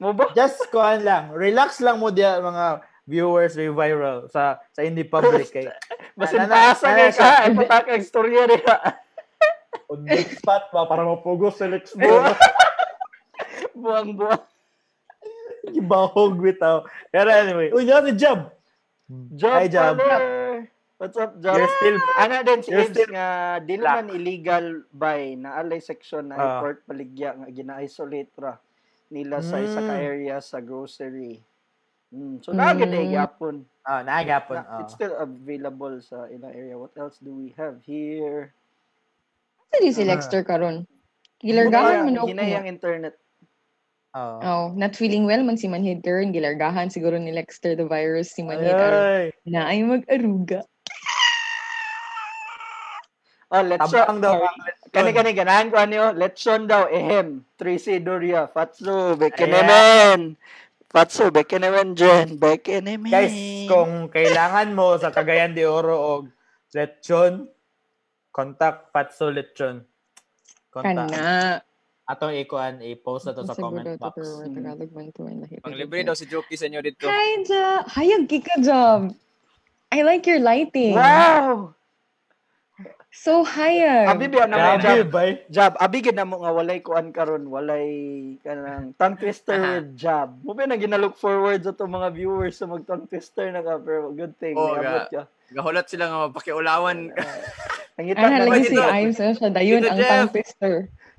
kuan lang. Relax lang mo diya mga viewers re viral sa IndiePublic kay. Basin pasa kay ka ipatak ang storya diha. On next spot pa para mapugos sa Lex mo. Buang-buang. Gibahog bitaw. Pero anyway, uy, na job. Job. What's up, John? You're still... Ana din si Ibs nga, di naman illegal by na alay section na airport paligya nga gina-isolate ra nila sa isa ka area sa grocery. So, naagapon. Oh, naagapon. It's still available sa ila area. What else do we have here? Ano din si Lexter karon? Gilargahan man ako. Hinayang internet. Oh, not feeling well man si Manhid karon gilargahan siguro ni Lexter the virus si Manhid aron. Naay mag-aruga. Oh, lechon daw. Kani ganahan ko ano, lechon daw ehem. 3C Doria, Fatso, Bekenemen. Fatso, Bekenemen Jen, Bekenemen. Guys, kung kailangan mo sa Cagayan de Oro og lechon, contact Fatso Lechon. Contact. Kana. Atong ikuan i-post na to sa comment box. Panglibre daw si Joki sa inyo dito. Hi, Job. Hayag kika, Job. I like your lighting. Wow! So higher. Abi biya na job. Abi gid namo nga walay kuan karon, walay kanang tongue twister job. Mo ba na gina-look forward sa to mga viewers sa mag tongue twister na ka pero good thing abot ka. Gahulot sila nga pakiulawan. Nangita na lagi si Ives sa dayon ang tongue twister.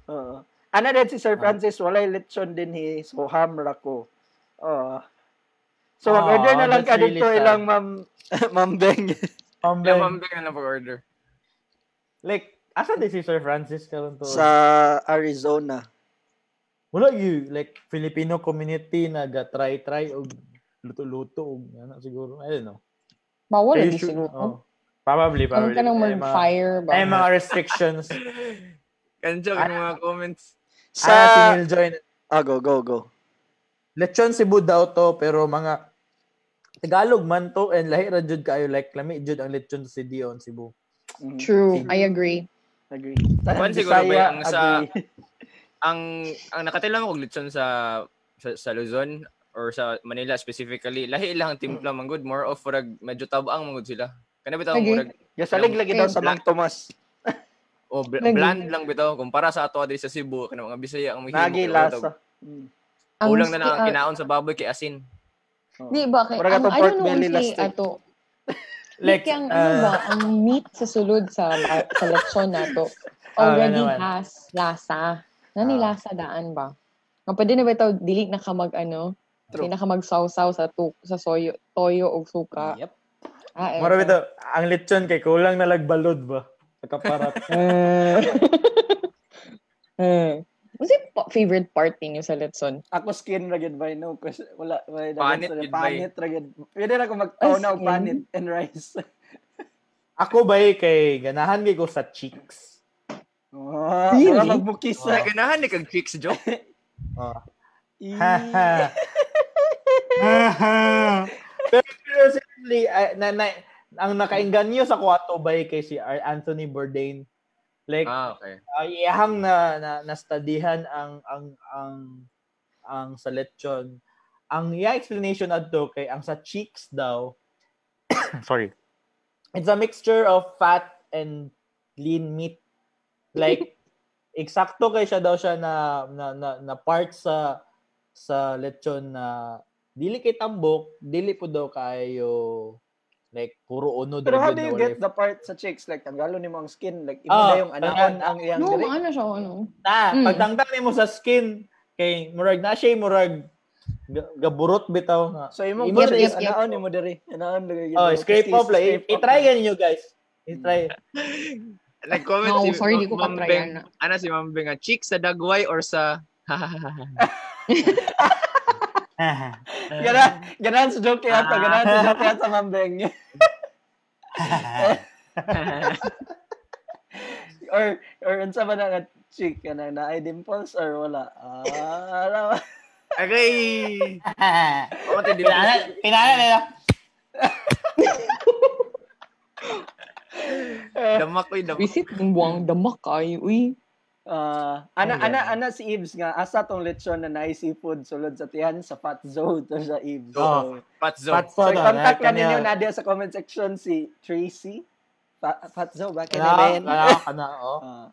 Oo. Ana din si Sir Francis walay lechon din he so ham ra ko. So order na lang ka dito ilang Ma'am Beng. Ma'am Beng na pag-order. Like, asa din si Sir Francis karon to? Sa Arizona. Wala you, like, Filipino community naga-try-try o luto-luto o ano, siguro. I don't know. Bawal din siguro. Oh. Probably. Ang kanang mag-fire ba? Ay, mga restrictions. Kanjo, mga comments. Sa... sinil join. Go. Lechon Cebu daw to, pero mga Tagalog man to and lahi ra jud kayo. Like, lami jud ang lechon sa Dion, Cebu. True, I agree. One siguro ba ang sa ang nakatilam ko lechon sa Luzon or sa Manila specifically, lahi ilang timpla manggod, more of murag medyo tabaang manggod sila. Kana bitaw murag. Ya salig lagi daw sa Mang Tomas. O bland lang bitaw kumpara sa ato diri sa Cebu kana mga Bisaya ang mahimo. Nagi lasa. Ulang na ang kinaon sa baboy kay asin. Di ba kay pork belly last ato. Like ang ano ba ang meat sa sulod sa lechon nato already has lasa. Nani lasa daan ba? Nga pwede na ba ito dili na ka mag ano? True. Hindi na ka magsaw-saw sa soyo, toyo o suka. Yep. Marami ito, ang lechon kay kulang na lagbalod ba? Sa kaparat. What's your favorite part niyo sa lechon? Ako skin ragged by no. Kasi wala. Panit ragged by. Panit ragged. Pwede na ako mag-taunaw panit and rice. Ako ba kay ganahan kay ko sa cheeks. Oh, really? Wala magbukis. Oh. Ganahan ni kag cheeks, Joe. Oh. Pero seriously, ang nakainganyo sa kwato ba kay si Anthony Bourdain? Like, okay. Iyahang nastudyhan ang sa lechon. Ang explanation adto kay ang sa cheeks daw. Sorry. It's a mixture of fat and lean meat. Like eksakto kay siya daw siya na part sa lechon na dili kay tambok, dili po daw kayo like puro unod. Pero how do you get the part sa cheeks? Like, tanggalon ni mo ang skin. Like, imo na yung anaon ang iyang diri. No, ano siya, ano? Pagtangtang ni mo sa skin, kay murag na siya, murag gaburot bitaw nga. So, imo ba is anaon ni mo diri? Anaon lagi. Oh, scrape off la. I-try ganyo, guys. I-try. Like, comment no, sorry, di ko ka-try yan. Ano si Ma'am Beng? Cheeks sa dagway or sa... Ganaan sa joke yata. Ganaan sa joke yata, Ma'am Beng. Or unsa ba na cheek? Na ay dimples or wala? Okay. Pinala nila. Damak, uy, damak. Visit ng buwang damak, ay, uy. Ana si Ibs nga, asa tong lechon na naisifood sulod sa tiyan sa Fatzo to sa Ibs. Oh, Fatzo. So, contact ka ninyo na diya sa comment section si Tracy. Fatzo, ba? Kanilain. Kana,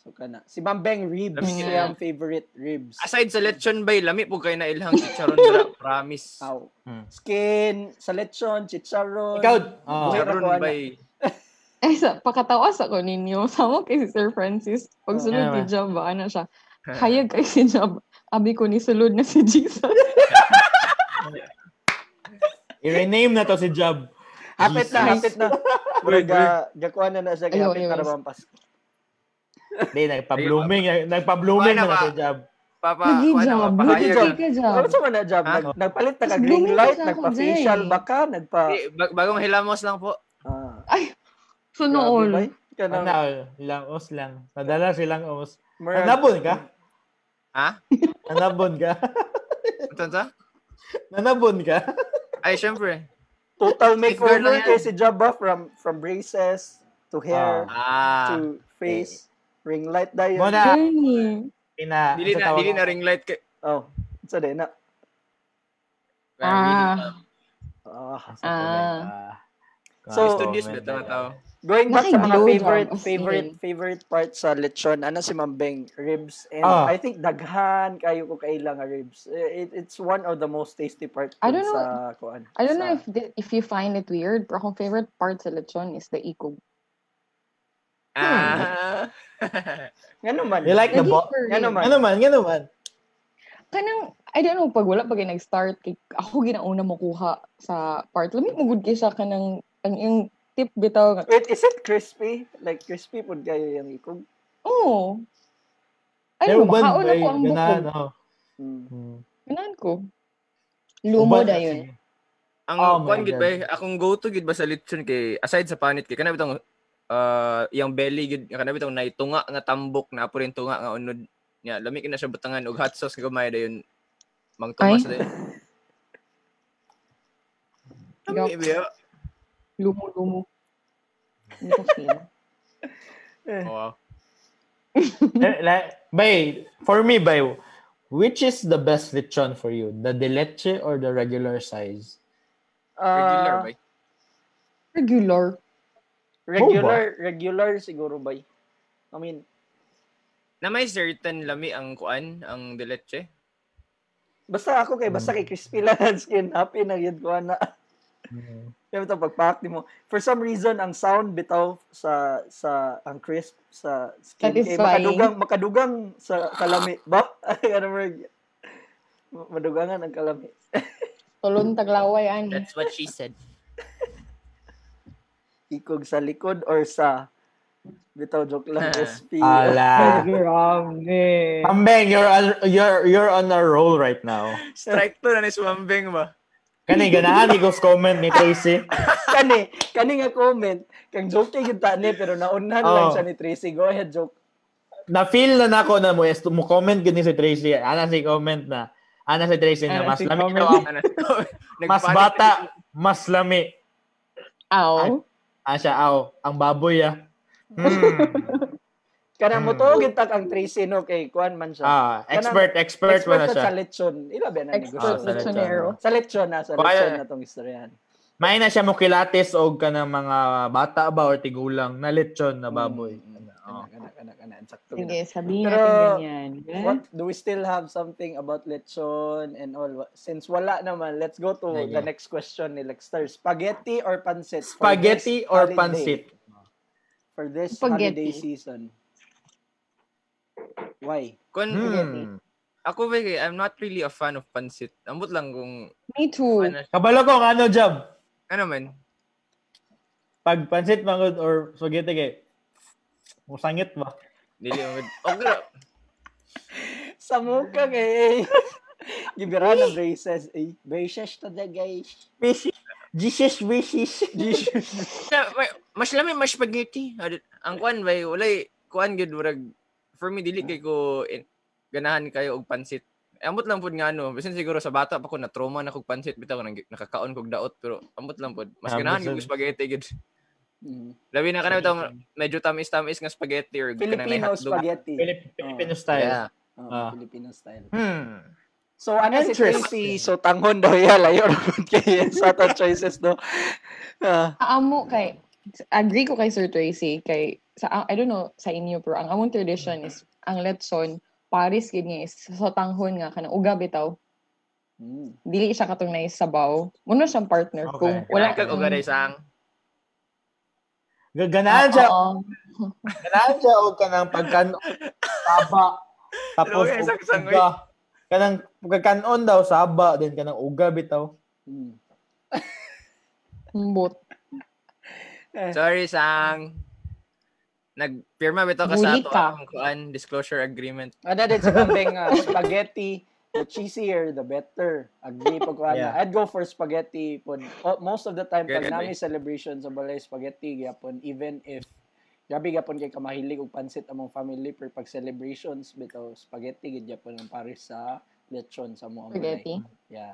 so, kana. Si Mambeng ribs, yung favorite ribs. Aside sa lechon bay, lami po kayo na ilhang chicharon dra. Promise. Skin, sa lechon, chicharon. Ikaw, chicharon bay. Ay, pakatawas ako ninyo. Sama kay si Sir Francis. Pag sulod ni Jabba, ano siya? Hayag kay si Jabba. Abi ko ni sulod na si Jesus. I-rename na to si Jab. Hapit na. Gakuha na siya. Hapit na naman pas. Hindi, nagpa-blooming na si Jab. Nag-i-job. Ano man na Jab? Nagpalit na ka-green light, nagpa-facial baka, Bagong hilamos lang po. Ay, so nool. Langos lang. Madala silang os. Nanabon ka? Ha? Nanabon ka? Tansa? Nanabon ka? Ay, syempre. Total makeover kay si Jabba from braces to hair to face. Ring light dahil. Muna. Dili na ring light kay... Oh. Sa din na. So, studies na tao. Going back sa mga favorite parts sa lechon, ano si Mambeng? Ribs. And I think daghan kayo ko kailang ribs. It's one of the most tasty parts sa kuan. I don't know if you find it weird, pero akong favorite part sa lechon is the ikog. Ngano man? You like the ball? Ngano man? Kanang, I don't know, pag wala pag nag-start, ako ginauna makuha sa part. Lamig magud kay siya kanang, ang tip bitaw. Wait, is it crispy? Like, crispy po kayo yung ikog? Oo. Ano, makaon ako ang bukog. Ganaan ko. Lumo na yun. Ang kuhan, gid ba? Akong go-to, gid ba sa lechon kay, aside sa panit kay, kanabit ang, yung belly, gid, kanabit ang naitunga nga tambok, na po rin tunga nga unod. Yeah, lamikin na siya butangan, og hot sauce, gumaya na yun. Mang tumas na yun. Yuck. Lumo. Hindi ko feel. Wow. Bay, for me, Bay, which is the best lechon for you? The de leche or the regular size? Regular, Bay. Regular. Regular siguro ba? I mean, na may certain lami ang kuan, ang diletche. Basta ako kay basta kay crispy lang skin happy na yun kuan na. Kaya ito pagpack mo. For some reason ang sound bitaw sa ang crisp sa skin kay makadugang sa kalami. Bak ano ba? Madugangan ang kalami. Tulon taglaway ani. That's what she said. Ikog sa likod or sa bitaw joke lang SP. Ala. Grabe. Mambeng, you're on a roll right now. Strike to na ni Mambeng ba? Kani ganahan ni ghost comment ni Tracy. Kani nga comment kang joke kay gid ta ni pero naunhan lang siya ni Tracy. Go ahead joke. Na feel na nako na mo comment gid ni si Tracy. Ana si comment na. Ana si Tracy na mas lami daw ana. Mas bata, mas lami. Aw. Asya aw, ang baboy ah. Kanang mo to gitak ang Tracy no kay kuan man siya. Expert wala siya. Sa lechon. Ila ba na negosyo sa lechonero. Sa lechon na tong istoryahan. May na siya mo kilates og kanang mga bata ba or tigulang na lechon na baboy. Kana sakto. Sige, sabihin natin ganyan. What do we still have something about lechon and all? Since wala naman, let's go to the next question ni Lexter. Spaghetti or pancit? Spaghetti or pancit? For this holiday season. Why? Ako ba, I'm not really a fan of pancit. Ambot lang kung... Me too. Kabalo ko, ano, Jab? Ano man? Pag pancit, mangod, or spaghetti kay? Musangit ba? Dili, mangod. Oh, girl. Sa muka kay, eh. Gibira ng braces, eh. Braces to the guys. Jesus. Mas lami mas spaghetti. Ang kuan bay walay kuan gyud murag for me dili kay ko ganahan kayo og pansit. Ambot lang pud nga ano, bisan siguro sa bata pa ko na trauma na kog pansit bitaw nang nakakaon kog daot pero ambot lang pud. Mas ganahan gyud spaghetti gyud. Labi na kana bitaw medyo tamis-tamis nga spaghetti or kanang may hotdog. Filipino style. Yeah. Filipino style. So, ano si Tracy? So, tanghon daw yan. Layo naman kayo sa ato choices, no? Amo kay... Agree ko kay Sir Tracy. Kay, sa, I don't know sa inyo, pero ang among tradition is, ang lechon, Paris, ganyan is, so tanghon nga ka na, uga bitaw. Dili siya katong naisabaw. Muna siyang partner. Okay. Kung wala kang uga na isang... Gaganaan siya. Gaganaan siya o ka ng pagkanon. Taba. Tapos uga. Kanang pagkakanon daw, saba, din kanang uga, bitaw. Mbot. Sorry, Sang. Nagpirma bitaw ka sa ato ang kuan, disclosure agreement. Ano din sa kambing spaghetti, the cheesier, the better. Agree po kuan. Yeah. I'd go for spaghetti. Most of the time, pag nami celebrations sa balay, spaghetti, yapon, even if gabi gapon kay kamahilig og pansit among family per pag celebrations bitaw spaghetti gid japon ang Paris sa lechon sa mo ang spaghetti. Yeah.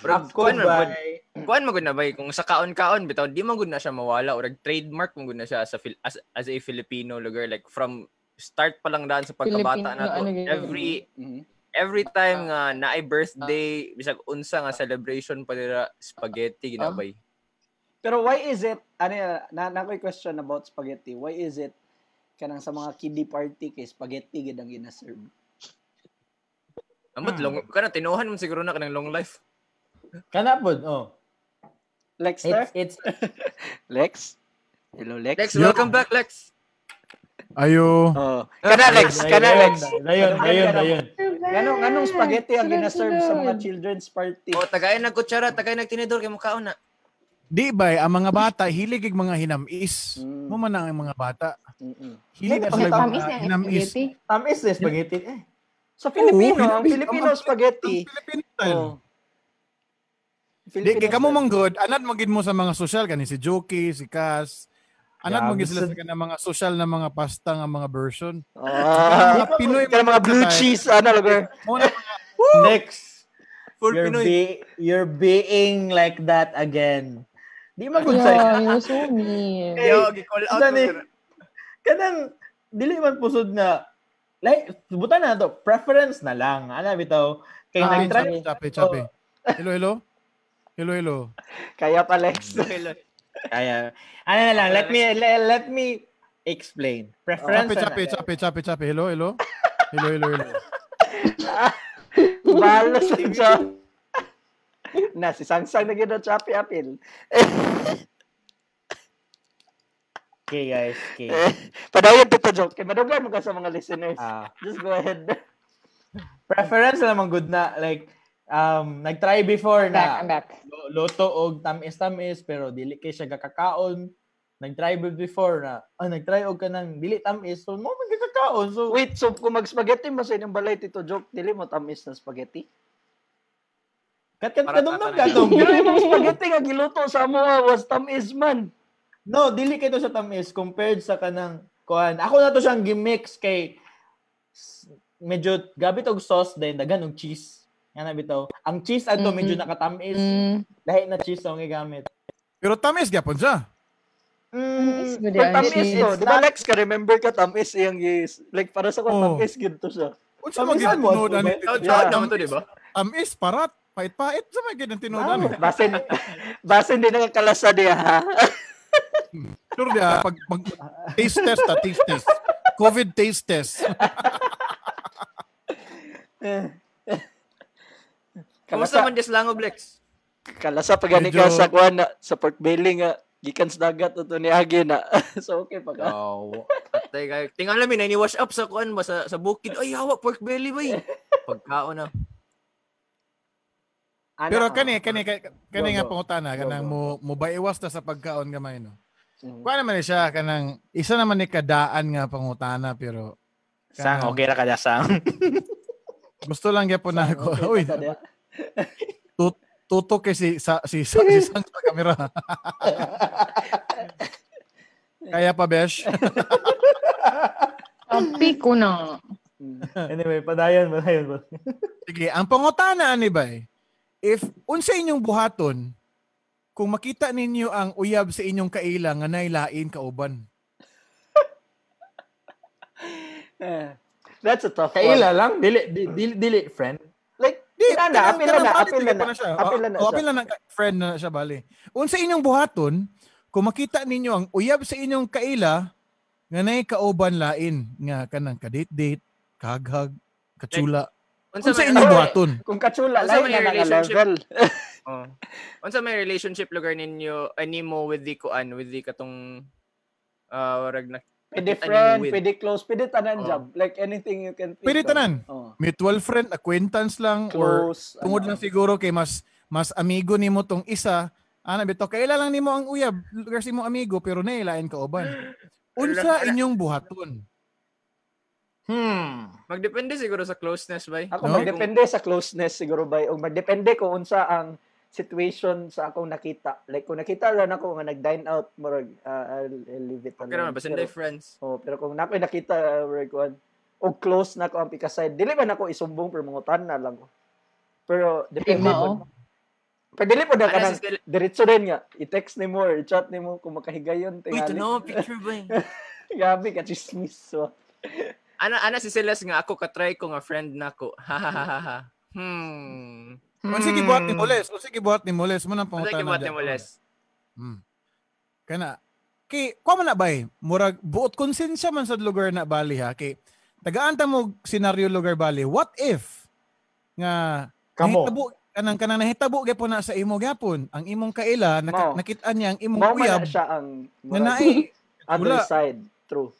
Bravo ko man. Kuan magud na bay kung sa kaon-kaon bitaw di magud na siya mawala or trademark magud na siya as a Filipino lugar like from start pa lang daan sa pagkabata nato. Every time nga naay birthday bisag unsa nga celebration pa dira spaghetti ginabay. Pero why is it, nakoy question about spaghetti, why is it, kanang sa mga kiddie party kay spaghetti gid ang ginaserve? Amot, long, kana tinuhan mo siguro na kanang long life. Kana pod, oh. Lex, Lex? Hello, Lex? Lex, welcome back, Lex. Ayo. Oh. Kana Lex. Dayon. Ganong spaghetti ang ginaserve sa mga children's party? Oh, tagay na kutsara, tagay na tinidor, kay mukha na. Di ba, ang mga bata, hilig ang mga hinamis. Mumanang ang mga bata. Hilig ang mga hinamis. Tamis na spaghetti. Sa Filipino, ang Filipino spaghetti. Di, kaya mo mang good, anad magin mo sa mga social, kanin si Jokey, si Cass. Anad magin sila sa mga social na mga pasta, ng mga version. Pinoy mga blue cheese, ano lugar. Next. You're being like that again. Di magunsay. Yeah, you're so mean. Yo, gi-call out mo. Kanang, dili man pusod na, like, butan na to, preference na lang. Ano, bitaw, kayo nag-try. Chape. Hello. Kaya pa, Lex. Kaya, ano lang, let me explain. Preference. Chape. Hello. Hello. Balos sa Chape. Na, si Sangsang na gano'n Chape Apil. Okay, guys. Okay. Padayon pito joke. Kaya madugay mo ka sa mga listeners. Just go ahead. Preference naman good na. Like, nag-try before na luto og tamis-tamis pero dili kay siya gakakaon. Nag-try before na nag-try og kanang dili tamis so mo magkakaon. So wait, so kung mag-spaghetti masay nang balay tito joke dili mo tamis na spaghetti. Katkat kadumdum kadum. Pero imong spaghetti nga giluto sa amo was tamis man. No, dili kay to sa tamis compared sa kanang kuan. Ako na to siyang gimix kay medyo gabi og sauce then dagan og cheese. Yan bitaw. Ang cheese ato medyo nakatamis. Lahi na cheese ang gigamit. Pero tamis gyapon siya. Tamis to. Di ba Lex ka remember ka tamis yang like para sa kon tamis gid to siya. Unsa man gid tinudan? Tawag naman to di ba? Tamis parat, pait-pait sa man gid ang tinudan. Basin din ang kalasa diha ha. Sure diha pag taste test. COVID taste test. Kamusta man Deslangog Lex? Kalasa pagani ka sa kuan sa pork belly nga gikan sa dagat to ni Agi na. So okay pa ka. Oh. Tay kay tingala mi na ni wash up sa kuan ba sa bukid. Ay hawa pork belly bay. Pagkaon na. Pero kani nga pangutana kanang mo baiwas ta sa pagkaon gamay no. Kuan naman siya kanang isa naman ni kadaan nga pangutana pero sang okay ra kada sang. Gusto lang gyapon nako. Uy. Tutok kay si Sang sa camera. Kaya pa, besh. Tampi ko na. Anyway, padayon. Sige, ang pangutana ni bay, if unsa inyong buhaton, kung makita ninyo ang uyab sa inyong kaila nga nailain kauban. That's a tough one. Kaila lang, dili friend. Apil na friend na siya bali. Unsa inyong buhaton kung makita ninyo ang uyab sa inyong kaila nga nay kauban lain nga kanang kadate-date, kaghag, katsula. Unsa inyong buhaton? Kung katsula lain na level. Oh. Unsa may relationship lugar ninyo animo with the katong rag na pwede friend, pwede close, pwede tanan job. Like anything you can think. Pwede tanan. Mutual friend, acquaintance lang, close, or tungod lang siguro kay mas amigo ni mo tong isa. Bito, kaila lang ni mo ang uyab. Kasi mo amigo, pero nailain ka oban. Unsa inyong buhaton? Magdepende siguro sa closeness, bay. Ako, magdepende sa closeness siguro, bay. O magdepende kung unsa ang situation sa akong nakita. Like, kung nakita rin ako nga nag-dine out, marag, I'll leave it. Okay naman, basta difference. Oh, pero kung nako'y nakita, o close na ako ang pikaside, dili man ako isumbong, pero mungutan na lang ko. Pero, depende mo. Pero dili po na ka nang, diretso rin nga, i-text ni mo, i-chat ni mo, kung makahiga yun, tingali. Wait, no, picture ba yun? Gabi, kachismis. So. Ana si Silas nga, ako katry ko nga friend na ako. Sige buhat ni Moles. Sige buhat ni Moles. Muna pangutan na dyan. Sige buhat ni Moles. Kaya na. Kaya, kung na ba eh? Murag, buot konsensya man sa lugar na bali ha. Kaya, tagaanta mo senaryo lugar bali. What if, nga, nahitabo, kanang nahitabo, gapo na sa imo gapon. Ang imong kaila, nakitaan niya ang imong uyab. Mama na siya ang, other side. True.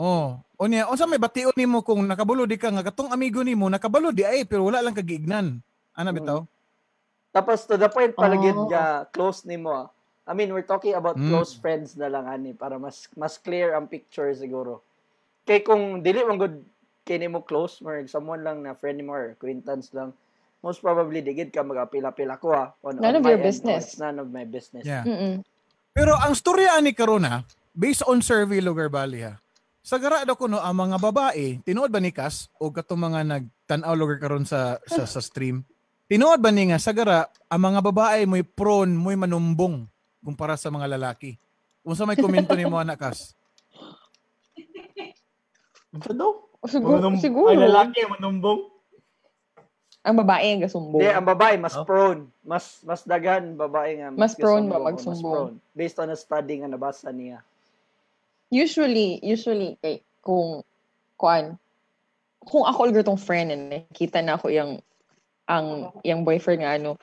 Oh. O niya, unsa may bation ni mo kung nakabalo di ka nga, katong amigo ni mo, nakabalo di ay, pero wala lang kagiignan. Bitaw? Tapos to the point palagid nga close ni mo. I mean, we're talking about close friends na lang ani para mas clear ang picture siguro. Kay kung dili man good kini mo close or someone lang na friend mo or acquaintance lang, most probably digid ka magapila-pila ko ha. None of your business. None of my business. Yeah. Pero ang storya ani karon ha, based on survey lugar bali ha. Sagarado ko no ang mga babae, tinuod ba ni Kas o katong mga nagtanaw lugar karon sa stream? Tinuod ba ni nga sagara ang mga babae moy prone, moy manumbong kumpara sa mga lalaki? Unsa may komento nimo ana Kas? Siguro lalaki manumbong. Ang babae ang gasumbo. Hindi, ang babae mas prone. Mas dagan babae nga mas prone ba magsumbo. Based on a study nga nabasa niya. Usually kay kung ako ulit tong friend and nakita na ako yung boyfriend nga ano.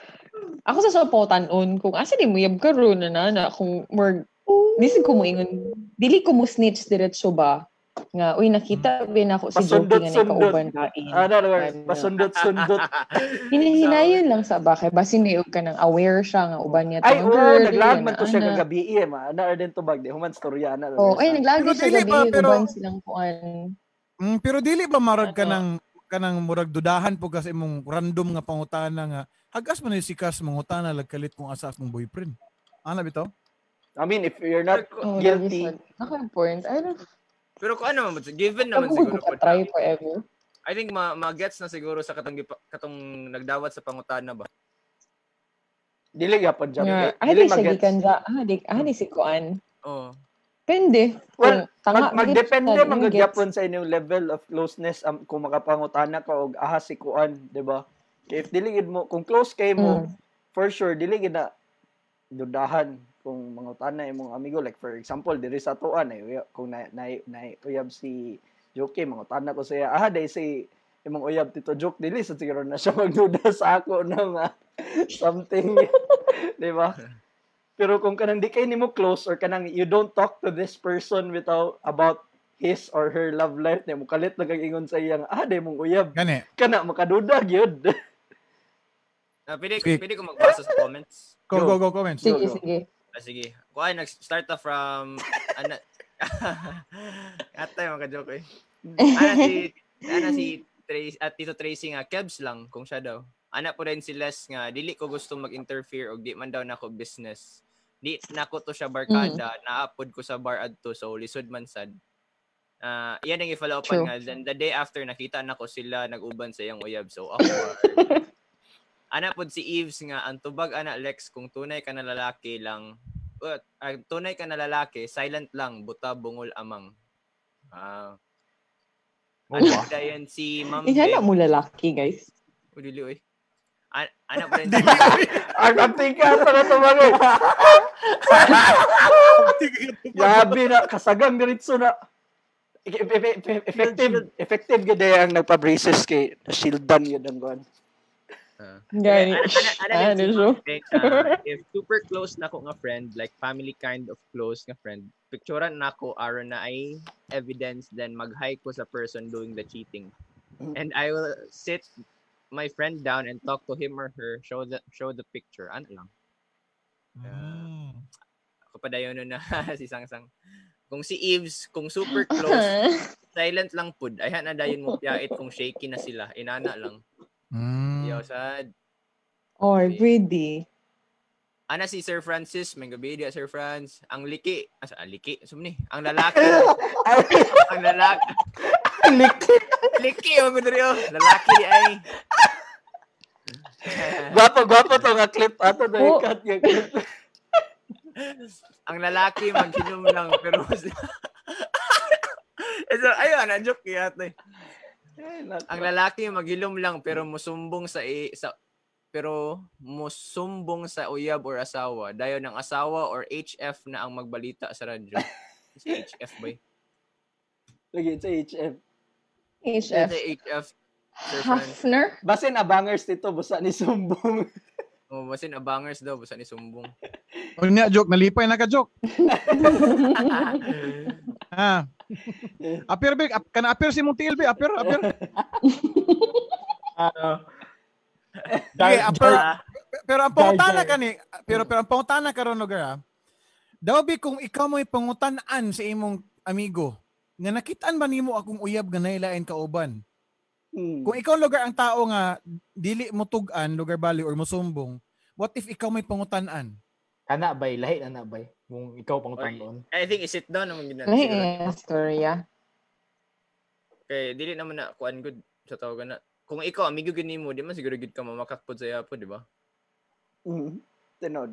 Ako sa sopotanon kung asa di mo yab karon na kung more bisin ko mo ingon dili ko mo snitch diretso ba nga uy nakita ben ako si Joby nga nakauban kain pasundot-sundot hinahinayon lang sa bakay basin ni og kanang aware siya nga uban niya ay naglag man to siya kagabi eh ma ana arden to bagde human storya na ay naglag siya gabi uban silang kuan pero dili ba marag kanang murag dudahan po kasi imong random nga pangutana nga hagas man ni sikas mangutana lagkalit kung asa akong boyfriend ana bitaw I mean if you're not guilty naka-point I don't pero kung ano man given naman siguro ko try forever I think ma-gets na siguro sa katong nagdawat sa pangutana ba dili gyapon jam dili mag-gets ani si kuan oh depende. Well, magdepende maggyapon sa inyong level of closeness kung makapangutana ka og ahas si kuan, 'di ba? If diligid mo kung close kay mo, for sure diligid na dudahan kung mangutana imong amigo like for example, diri sa tuan ay kung na uyab si Joke mangutana ko siya. Ah, dai si imong uyab tito Joke dili sa siguro na siya magduda sa ako nang something, 'di ba? Pero kung kanang di kay nimo close or kanang you don't talk to this person without about his or her love life nimo kalit lang ang ingon sa iyang day mong uyab gani kana makaduda gyud pwede ko magbasa sa comments go comments sige kuan nag-start ta from ana atay makajoke ana si Trace at Tito Tracing Kebs lang kung siya daw ana po rin si Les nga dili ko gusto mag-interfere og di man daw nako business di nako to siya barkada naapod ko sa bar adto so lisod man sad iyan ang i-follow upan nga then the day after nakita nako sila nag-uban sa iyang uyab so awkward ana pod si Eves nga ang tubag ana Lex kung tunay ka na lalaki lang tunay ka na lalaki silent lang buta bungol amang ano dayon si Ma'am Iyan mo lalaki guys udili oy ana pa rin. Ang tingkat na tumagay. Grabe na, kasagang diretso na. Effective gud ang nagpa-braces kay shieldan yun ang gawin. If super close na ko nga friend, like family kind of close nga friend, picturean na ko aron na ay evidence then mag-hike ko sa person doing the cheating. And I will sit my friend down and talk to him or her, show the picture. Ano lang. Ako pa dayon na si Sangsang. Kung si Eves, kung super close, silent lang pud. Ayhan na dayon mo piyait kung shaky na sila. Inana lang. Yo, sad. Or pretty. Ana si Sir Francis, may gabi dia Sir Francis. Ang liki. Liki? Sumni. Ang lalaki. Ang lalaki. Liki magudryo. Lalaki ay. Gwapo to nga clip ato na ikat yung clip. Ang lalaki magkinom lang pero so, ayun, na-joke niya ate. Ang lalaki magilom lang pero musumbong sa uyab or asawa. Dayon ang asawa or HF na ang magbalita sa radyo. Si HF ba? Lagi sa HF. Hafner? Basin abangers dito, busa ni Sumbong. Basin abangers daw, busa ni Sumbong. Unya, joke. Nalipay na ka-joke. Apir, Bek. Kana-apir si mong TLB. Apir. Pero ang pangutana ka ni, pero ang pangutana ka ron, Nogar, daw, Bek, kung ikaw mo'y pangutanaan sa imong amigo, nga nakitaan ba nimo akong uyab nga nailain kauban? Kung ikaw lugar ang tao nga dili mo tugan lugar bali or mosumbong, what if ikaw may pangutan-an? Ana bay lahi ana bay kung ikaw pangutan-on. I think is it down ang ginagawa. Storya. Okay, dili naman na kuan good sa tao kana. Kung ikaw amigo gid nimo, di man siguro gid ka mamakakpod sa iya po, di ba? Tenod.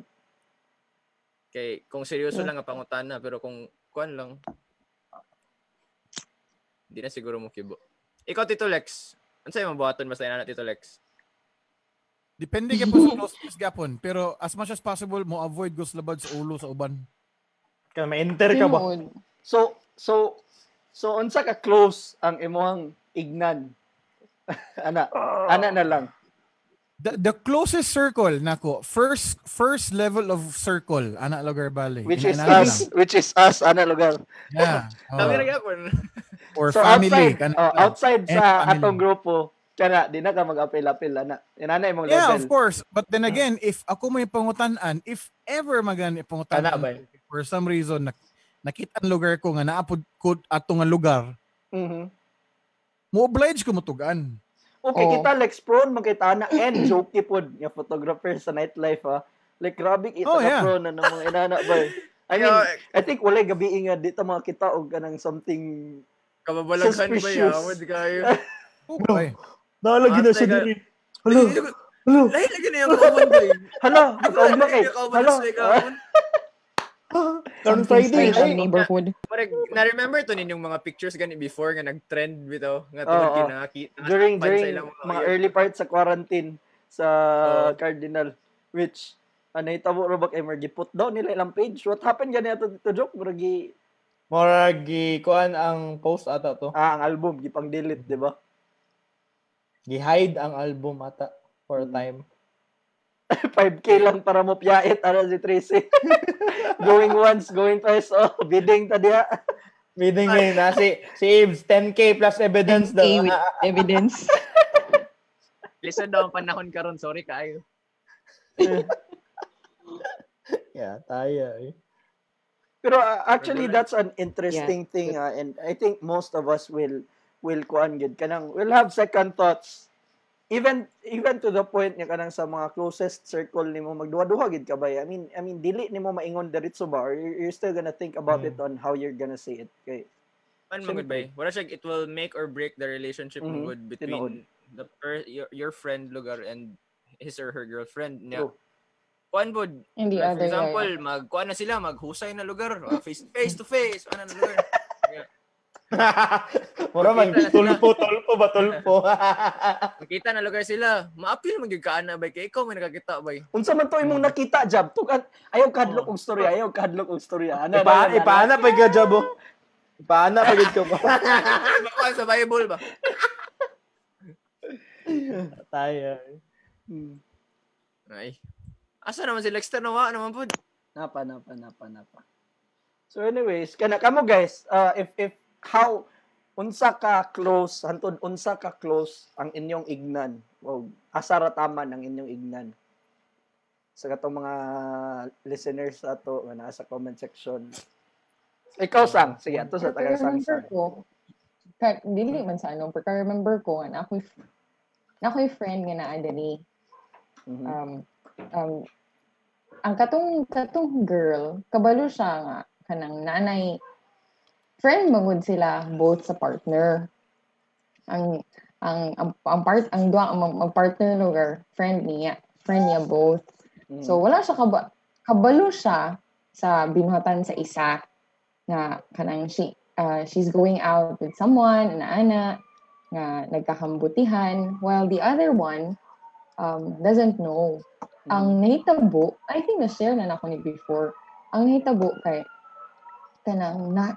Okay, kung seryoso lang ang pangutana pero kung kuan lang di na siguro mo kibo. Ikaw, Tito Lex. Ano sa'yo mabuhaton basta yun na, Tito Lex? Depende ka po sa closeness gapon. Pero as much as possible, mo avoid guslabad sa ulo sa uban. Kaya may enter ka ba? So unsa ka close ang imong ignan? Ana na lang. The closest circle nako, first level of circle ana lugar bali, which is us ana lugar, yeah. Or so family outside sa family. Atong grupo kana di na ka mag-apil-apil ana inanay mong level, yeah, of course. But then again, if ako may pangutan-an, if ever magani pangutan-an for some reason nakita ang lugar ko nga naapod ko atong lugar, mo oblige ko mutugan. Okay, kita Lex Prone, magkita na, and jokey po yung photographer sa nightlife, ha? Like, grabe kita na Prone na mga inana, boy. I mean, I think wala gabi nga dito mga kita o ganang something kababalagan ba yawad kayo? Okay. Nakalagin na siya din. Hello. Nakalagin na yung common day. Hello. Nakaon ba kayo? Hello. Something Friday, special neighborhood. Na-remember to ninyong mga pictures gani before nga nag-trend bitaw nga tungod kinakita during mga early parts sa quarantine sa Cardinal, which anay tabo ro bak emerge put daw nila ilang page. What happened gani ato dito joke muragi kuan ang post ata to. Ang album gipang-delete, di ba? Gi-hide ang album ata for a time. 5K lang para mo piyait ara si Tracy. Going once, going twice. Oh, bidding ta dia. Bidding din na si Ibs 10K plus evidence daw. Evidence. Listen daw ang panahon karon, sorry kaayo. Yeah, tayo. Pero actually that's an interesting thing, and I think most of us will kuan gid kanang will have second thoughts. Even to the point niya kanang sa mga closest circle nimo magduha-duha gid ka ba? I mean dili nimo maingon diretso ba, or you're still gonna think about it on how you're gonna say it. Okay. Man magud ba? Wala siya, it will make or break the relationship good between the your friend lugar and his or her girlfriend niya. Kuan pod, for example, magkuan na sila, maghusay na lugar, face to face, ana na lugar. Mura man tulpo ba nakita na lugar sila, maapil man gyud kaana bay kay ikaw may nakakita bay unsa man to imong nakita jab tugan ayaw kadlok og storya ana pa gyud jabo paana pa gyud ko ba sa Bible ba tayo ay asa naman si Lexter nawa naman pud napa so anyways kana kamo guys, if how unsa ka close ang inyong ignan, wow, asara taman ang inyong ignan sa katong mga listeners ato na sa comment section. Ikaw sang sige ato sa taga sang ko kag dili man sa anong perka remember ko an ako'y friend nga naa dali ang katong girl kabalo siya nga kanang nanay friend mangud sila both sa partner. Ang partner lugar friend niya both. So wala siya kabalo siya sa binuhatan sa isa na kanang she's going out with someone ana nga nagkakambutihan while the other one doesn't know. Ang nahitabo, I think na share na nako ni before. Ang nahitabo kay kanang na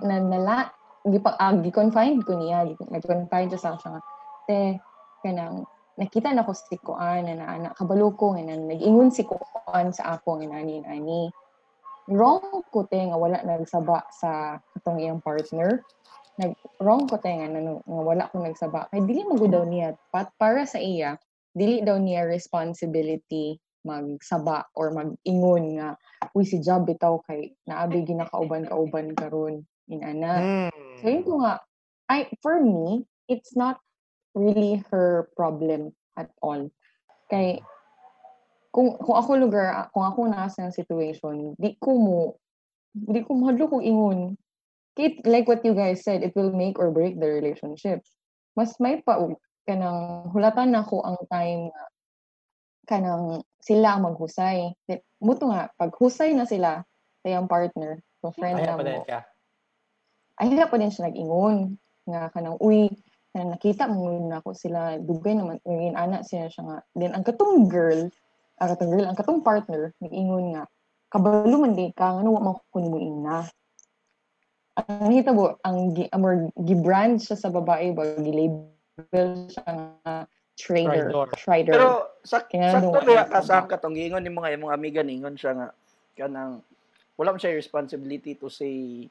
gi-confined ko niya, nag-confined sa siya. Te, kanang, nakita na ko si Kuan, na anak, kabalo ko, nag-ingon si Kuan sa ako, nani. Wrong ko te, nga wala nagsaba sa itong iyang partner. Wrong ko te, nga wala ko nagsaba. Kaya dili mago daw niya, para sa iya, dili daw niya responsibility magsaba or mag-ingon nga uy si Job bitaw kay naabi ginakauban-kauban karon inana. So yun ko nga for me it's not really her problem at all. Kay kung ako lugar, kung ako nasa ng situation, di ko mahadlo kung ingon. Kit like what you guys said, it will make or break the relationship. Mas may pa kanang hulatan nako ang time na kanang sila ang maghusay. Muto nga, pag husay na sila sa iyang partner, so friend na mo. Ay, hapa din siya nag-ingon. Nga kanang, uy, na nakita mo na ako sila dugay naman yung anak siya siya nga then ang katong partner nag-ingon nga kabalo man di ka ano wa makukunin mo ina ang hitabo ang gi-brand siya sa babae ba gi-label siya nga trader pero sakto kaya kasang katong ingon ni mga imong amiga ningon siya nga kanang wala man siya responsibility to say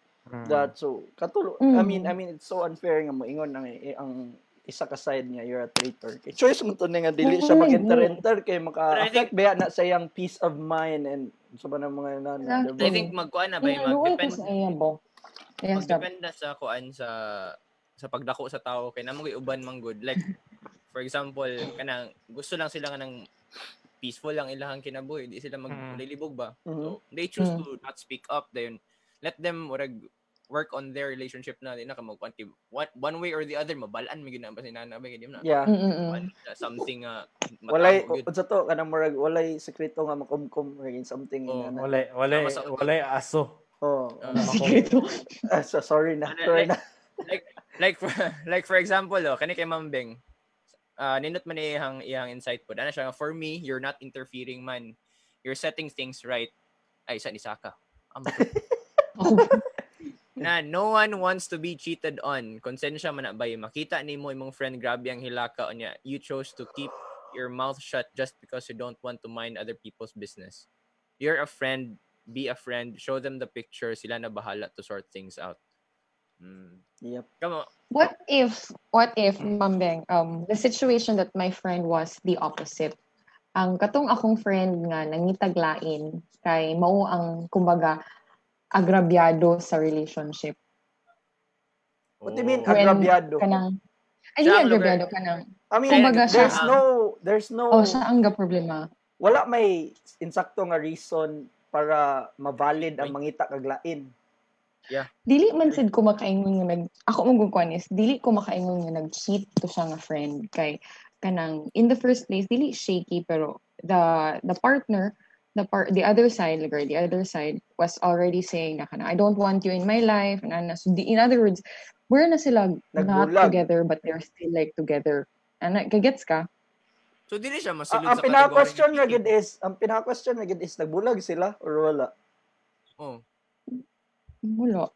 that so katulo I mean it's so unfair nga moingon ang isa ka side niya you're a traitor kay choice mo to nga dili siya mag-enter kay maka-affect ba na sa yang peace of mind and sa banang mga nan I think magkuan na ba mag-depend sa kuan sa pagdako sa tao kay namo uban mang good like for example kanang gusto lang sila nang peaceful lang ilahang kinabuhi di sila maglilibog ba so they choose to not speak up dayon. Let them work on their relationship na din nakamagpanti one way or the other mabalaan mi ginaba sinana ba gid na yeah something walay unsa to kanang murag walay sekreto nga makumkum or something walay aso sekreto sorry na like for example kani kay Mambeng ninot man iyang insight pod ana siya for me you're not interfering man you're setting things right ay sa isaka na no one wants to be cheated on. Konsensya man na ba yung makita ni mo imong friend grabe ang hilaka o niya. You chose to keep your mouth shut just because you don't want to mind other people's business. You're a friend. Be a friend. Show them the picture. Sila na bahala to sort things out. Yep. Come on. What if, Mambeng, the situation that my friend was the opposite. Ang katong akong friend nga nangitaglain kay mao ang kumbaga agrabyado sa relationship. What do you mean agrabyado? Ay, di agrabyado kanang. I mean, kumbaga, there's no... Oh, siya ang problema. Wala may insakto nga reason para ma-valid ang mangita kaglain. Yeah. Dili man sad ko makaingon nga ako mong gungkwanis, dili ko makaingon nga nag-cheat to siya nga friend. Kay, kanang, in the first place, dili shaky, pero the partner... The other side was already saying, I don't want you in my life. And so in other words, we're na sila not together, but they're still like together. And kagets ka? So dili siya masilod sa pinaka-question nga gid is, nagbulag sila or wala? Oh. Wala.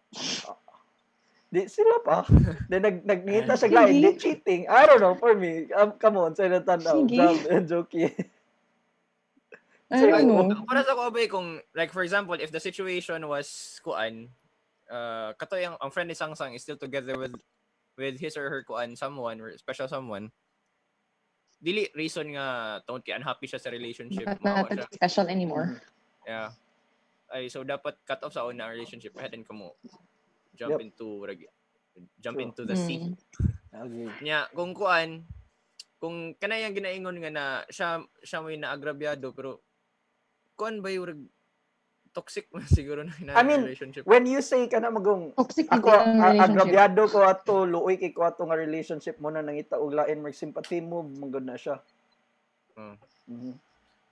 Di sila pa. Then nagnita siya glide, di cheating. I don't know for me. Come on, say na tanaw. Joke. So, para sa ko ba kung like for example if the situation was kuan kato yang ang friend ni Sangsang is still together with his or her kuan someone or special someone dili reason nga tungod kay unhappy siya sa relationship not special anymore yeah ay so dapat cut off sa una relationship ahead and kamo jump jump into the sea nya kung kuan kanayang ginaingon nga na siya may naagrabyado pero kon ba yung toxic man siguro na relationship. I mean, when you say ka na magong toxic ako, agrabyado ko ato, luoy kay ko ato nga relationship mo na nangita og lain mag sympathy mo, magod na siya.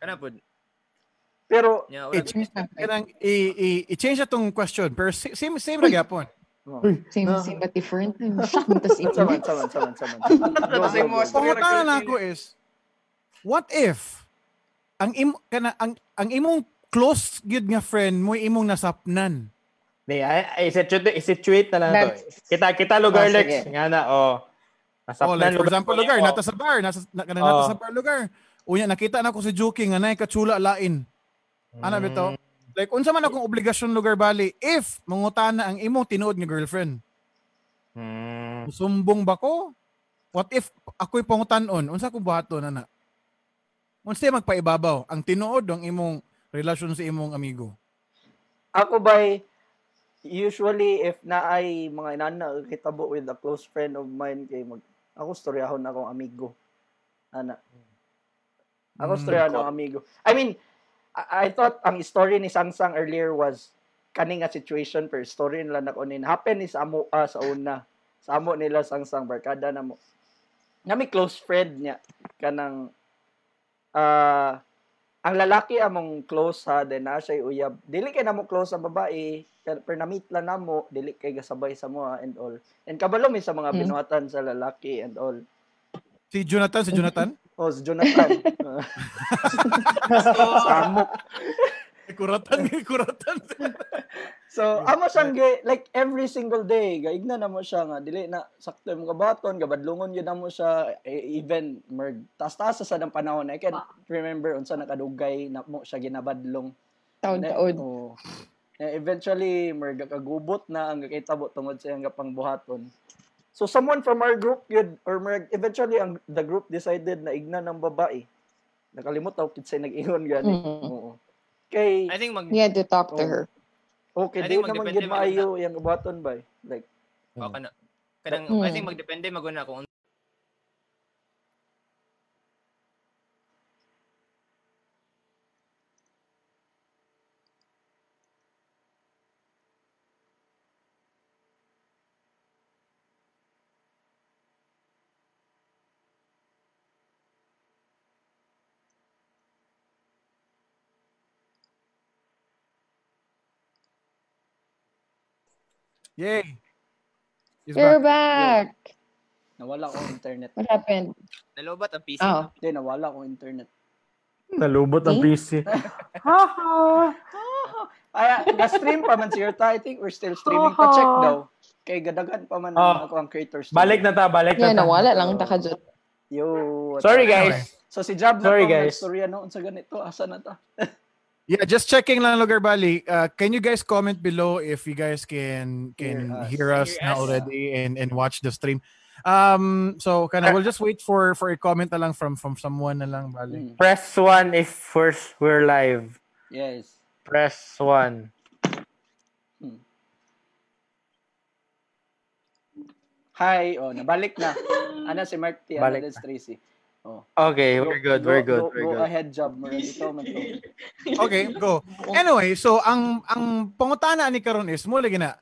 Kana po. Pero yeah, i-change atong question. Pero same ra gyapon. Same but different. Tama na ako is what if ang imong close gyud nga friend mo imong nasapnan. Di ay i-situate na lang to. Kita lugar Lex nga na nasapnan like, for example lugar nata sa bar, nata sa bar lugar. Unya nakita na ko si Juki nga nay katsula lain. Ana bitaw. Like unsa man akong obligasyon lugar bali if mangutana ang imong tinuod nga girlfriend. Sumbong ba ko? What if ako'y pangutan-on? Unsa ko buhaton ana? Unsa magpaibabaw ang tinuod ang imong relasyon sa imong amigo? Ako bay usually if naay mga inana kitabo with a close friend of mine kay ako storyahon akong amigo. Ana. Ako storyahon akong amigo. I mean, I thought ang story ni Sangsang earlier was kaning nga situation per story nila nakunin. Happen is amo sa una. Sa amo nila Sangsang barkada na mo. Nami close friend niya kanang ang lalaki among close ha, then na siya uyab. Dili kay namo close sa babae, pernamit la namo, dili kay gasabay sa mo and all. And kabalo mi sa mga binuhatan sa lalaki and all. Si Jonathan? Oh, si Jonathan. Samok. kuratan. So, amo siyang like every single day, gaigna na mo siya nga dili na sakto mo kabaton, gabadlungon yun na mo siya even merg tas-tasa sa nang panahon. I can't remember unsa nakadugay na mo siya ginabadlong taon-taon. Oh. Eventually merg kagubot na ang gakitabo tungod sa iyang pangbuhaton. So someone from our group yun, or merg eventually ang the group decided na igna ng babae. Nakalimot ako kitsa nag-ingon gani. Oo. Kay I think to talk to her. Okay, di naman gid maayo yang button bay. Like, kana. Kanang I think magdepende maguna kung yay! He's you're back! Yeah. Nawala ko internet. What happened? Nalobot ang PC. Oh. Hindi, nawala ko internet. Nalobot ang PC. Ay, na-stream pa man si Yerta. I think we're still streaming. Pa-check daw. Kay gadagan pa man ako ang creators. Balik na ta. Yeah, nawala lang ta ka dyan. Yo. Sorry guys. So si Jab na pa mag-storya noon sa ganito. Asa na ta? Yeah, just checking lang lugar bali. Can you guys comment below if you guys can hear us now already and watch the stream? So kind of we'll just wait for a comment na lang from someone na lang bali. Press 1 if first we're live. Yes. Press 1. Hi, nabalik na. Ana si Mark T, ana si Tracy. Oh. Okay, we're good. Go ahead, Job. Okay, go. Anyway, so ang pangutana ni karon is mo lagi na.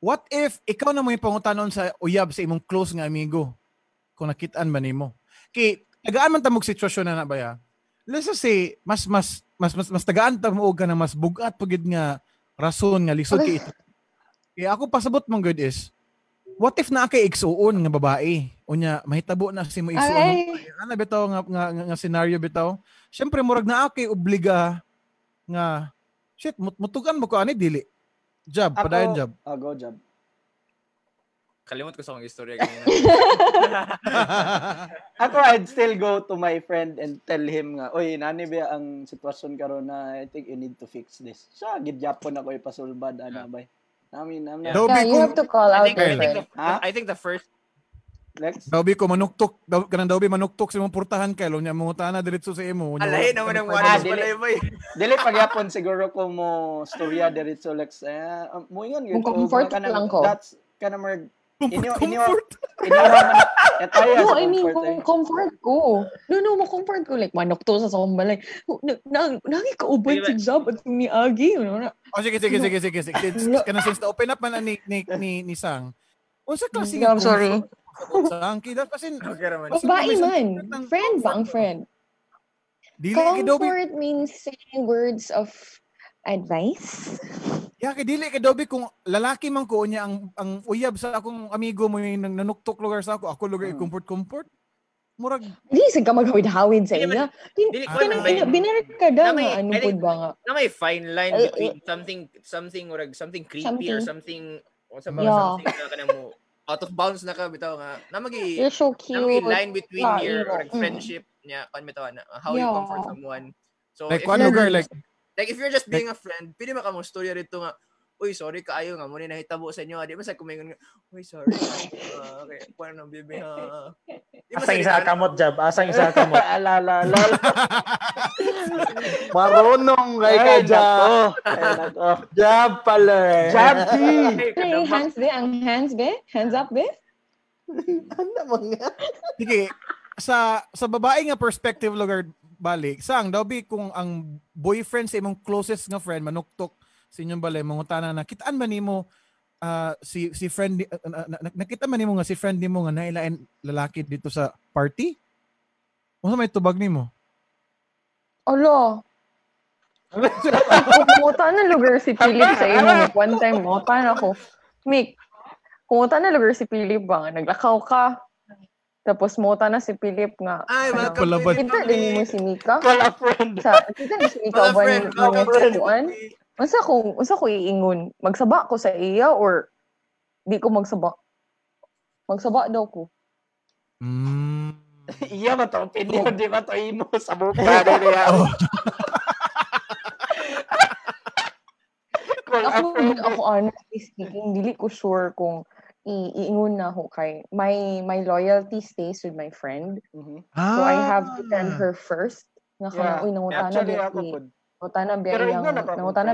What if ikaw na mo pangutanon sa uyab sa imong close nga amigo? Kung nakit-an ba nimo? Kay tagaan man ta mog sitwasyon na ba ya? Let's say mas tagaan ta mo og kana mas bugat pagid nga rason nga lisod kay ito. Kay ako pasabot mong good is what if naa kay igsuon nga babae? Unya mahitabo na si mo igsuon. Ana bitaw nga scenario bitaw. Syempre murag naa kay obliga nga shit mutugan mo ko ani dili. Job, padayon job. Go job. Kalimot ko sa mga istorya ganyan. Ako I'd still go to my friend and tell him nga, oy, nani ba ang sitwasyon karon na I think you need to fix this. Sa gidyapon ako ipasulbad ana bay. I mean, you have to call out. I think the first. Next. Daobi ko manuktok. Daobi manuktok sa mong purtahan kay lo niya mungutana diretso sa imo. Alay naman ang wanas balay bay. Dili pagyapon siguro ko mo storya diretso Lex. Mo ingon gyud ko lang ko. That's kana mer Inyo I mean comfort ko. No, mo comfort ko like manuktok sa sombalay. Nangi ka ubod sa job at ni Agi. Oh, sige. Kana since open up man ni Sang. Unsa klase nga? I'm sorry. Sang kidas pasin. Babae man. Friend ba ang friend? Comfort means saying words of advice. Yeah, kay dili kay Dobby kung lalaki man ko niya ang uyab sa akong amigo mo yung nanuktok lugar sa ako lugar i-comfort. Murag di sa ka maghawid-hawid sa iya. Binarik ka daw nga ano pod ba nga. Na may fine line between something or something creepy or something o sa mga something na kana mo out of bounds na ka bitaw nga. Na magi you're so cute. Line between your friendship niya kan bitaw na how you comfort someone. So like one lugar like if you're just being a friend, pwede maka mo storya rito nga. Uy, sorry kaayo nga mo ni nahitabo sa inyo. Di ba sa kumingon nga, uy, sorry. Okay, paano nang bibi ha? Asang isa kamot, Jab. Asang isa kamot. Alalala. Marunong kay Jab. Jab pala eh. Jab T. Hey, hands be? Ang hands be? Hands up be? Ano mo nga? Sige, sa babae nga perspective lugar balik, Sang, Dobby, kung ang boyfriend sa imong closest nga friend, manuktok, sa inyong balay, mangutana na, kitaan ba nimo si friend, nakita ba nimo nga si friend nimo nga nailain lalaki dito sa party? Ano may tubag nimo? Alo, Kumuta na lugar si Philip sa'yo, Mick. One time, oh, paano ako? Mick, kumuta na lugar si Philip ba? Naglakaw ka. Tapos muta na si Philip nga. Ay, ano, welcome to Philip. Kita din mo si Mika. Kala friend. Kita din si Mika ba ni Mika? Unsa ko iingon? Magsaba ko sa iya or di ko magsaba? Magsaba daw ko. Iya ba to? Opinion, di ba to imo sa buka niya? Ako honestly speaking, dili ko sure kung iingon na ako kay my loyalty stays with my friend. Mm-hmm. So I have to tell her first. Nakauwi nangutana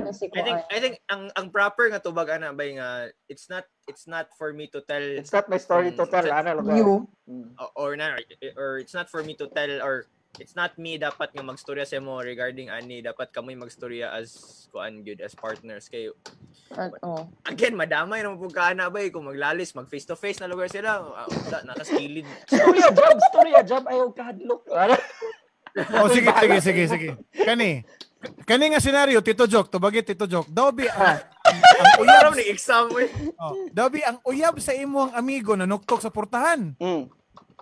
na si ko. I think ang proper nga tubag ana bay nga it's not for me to tell. It's not my story to tell ana you or it's not for me to tell or it's not me dapat nga magstorya sa mo regarding ani dapat kamoy magstorya as kuan good as partners kay again madamay na pug kana bay kung maglalis mag face to face na lugar sila nakaskilid storya job ayaw kahadlok. Oh sige Kani nga senaryo, Tito Joke, tubagit Tito Joke. Dobi ang uyab ni exam mo. Oh, Dobi ang uyab sa imong amigo na nuktok sa portahan.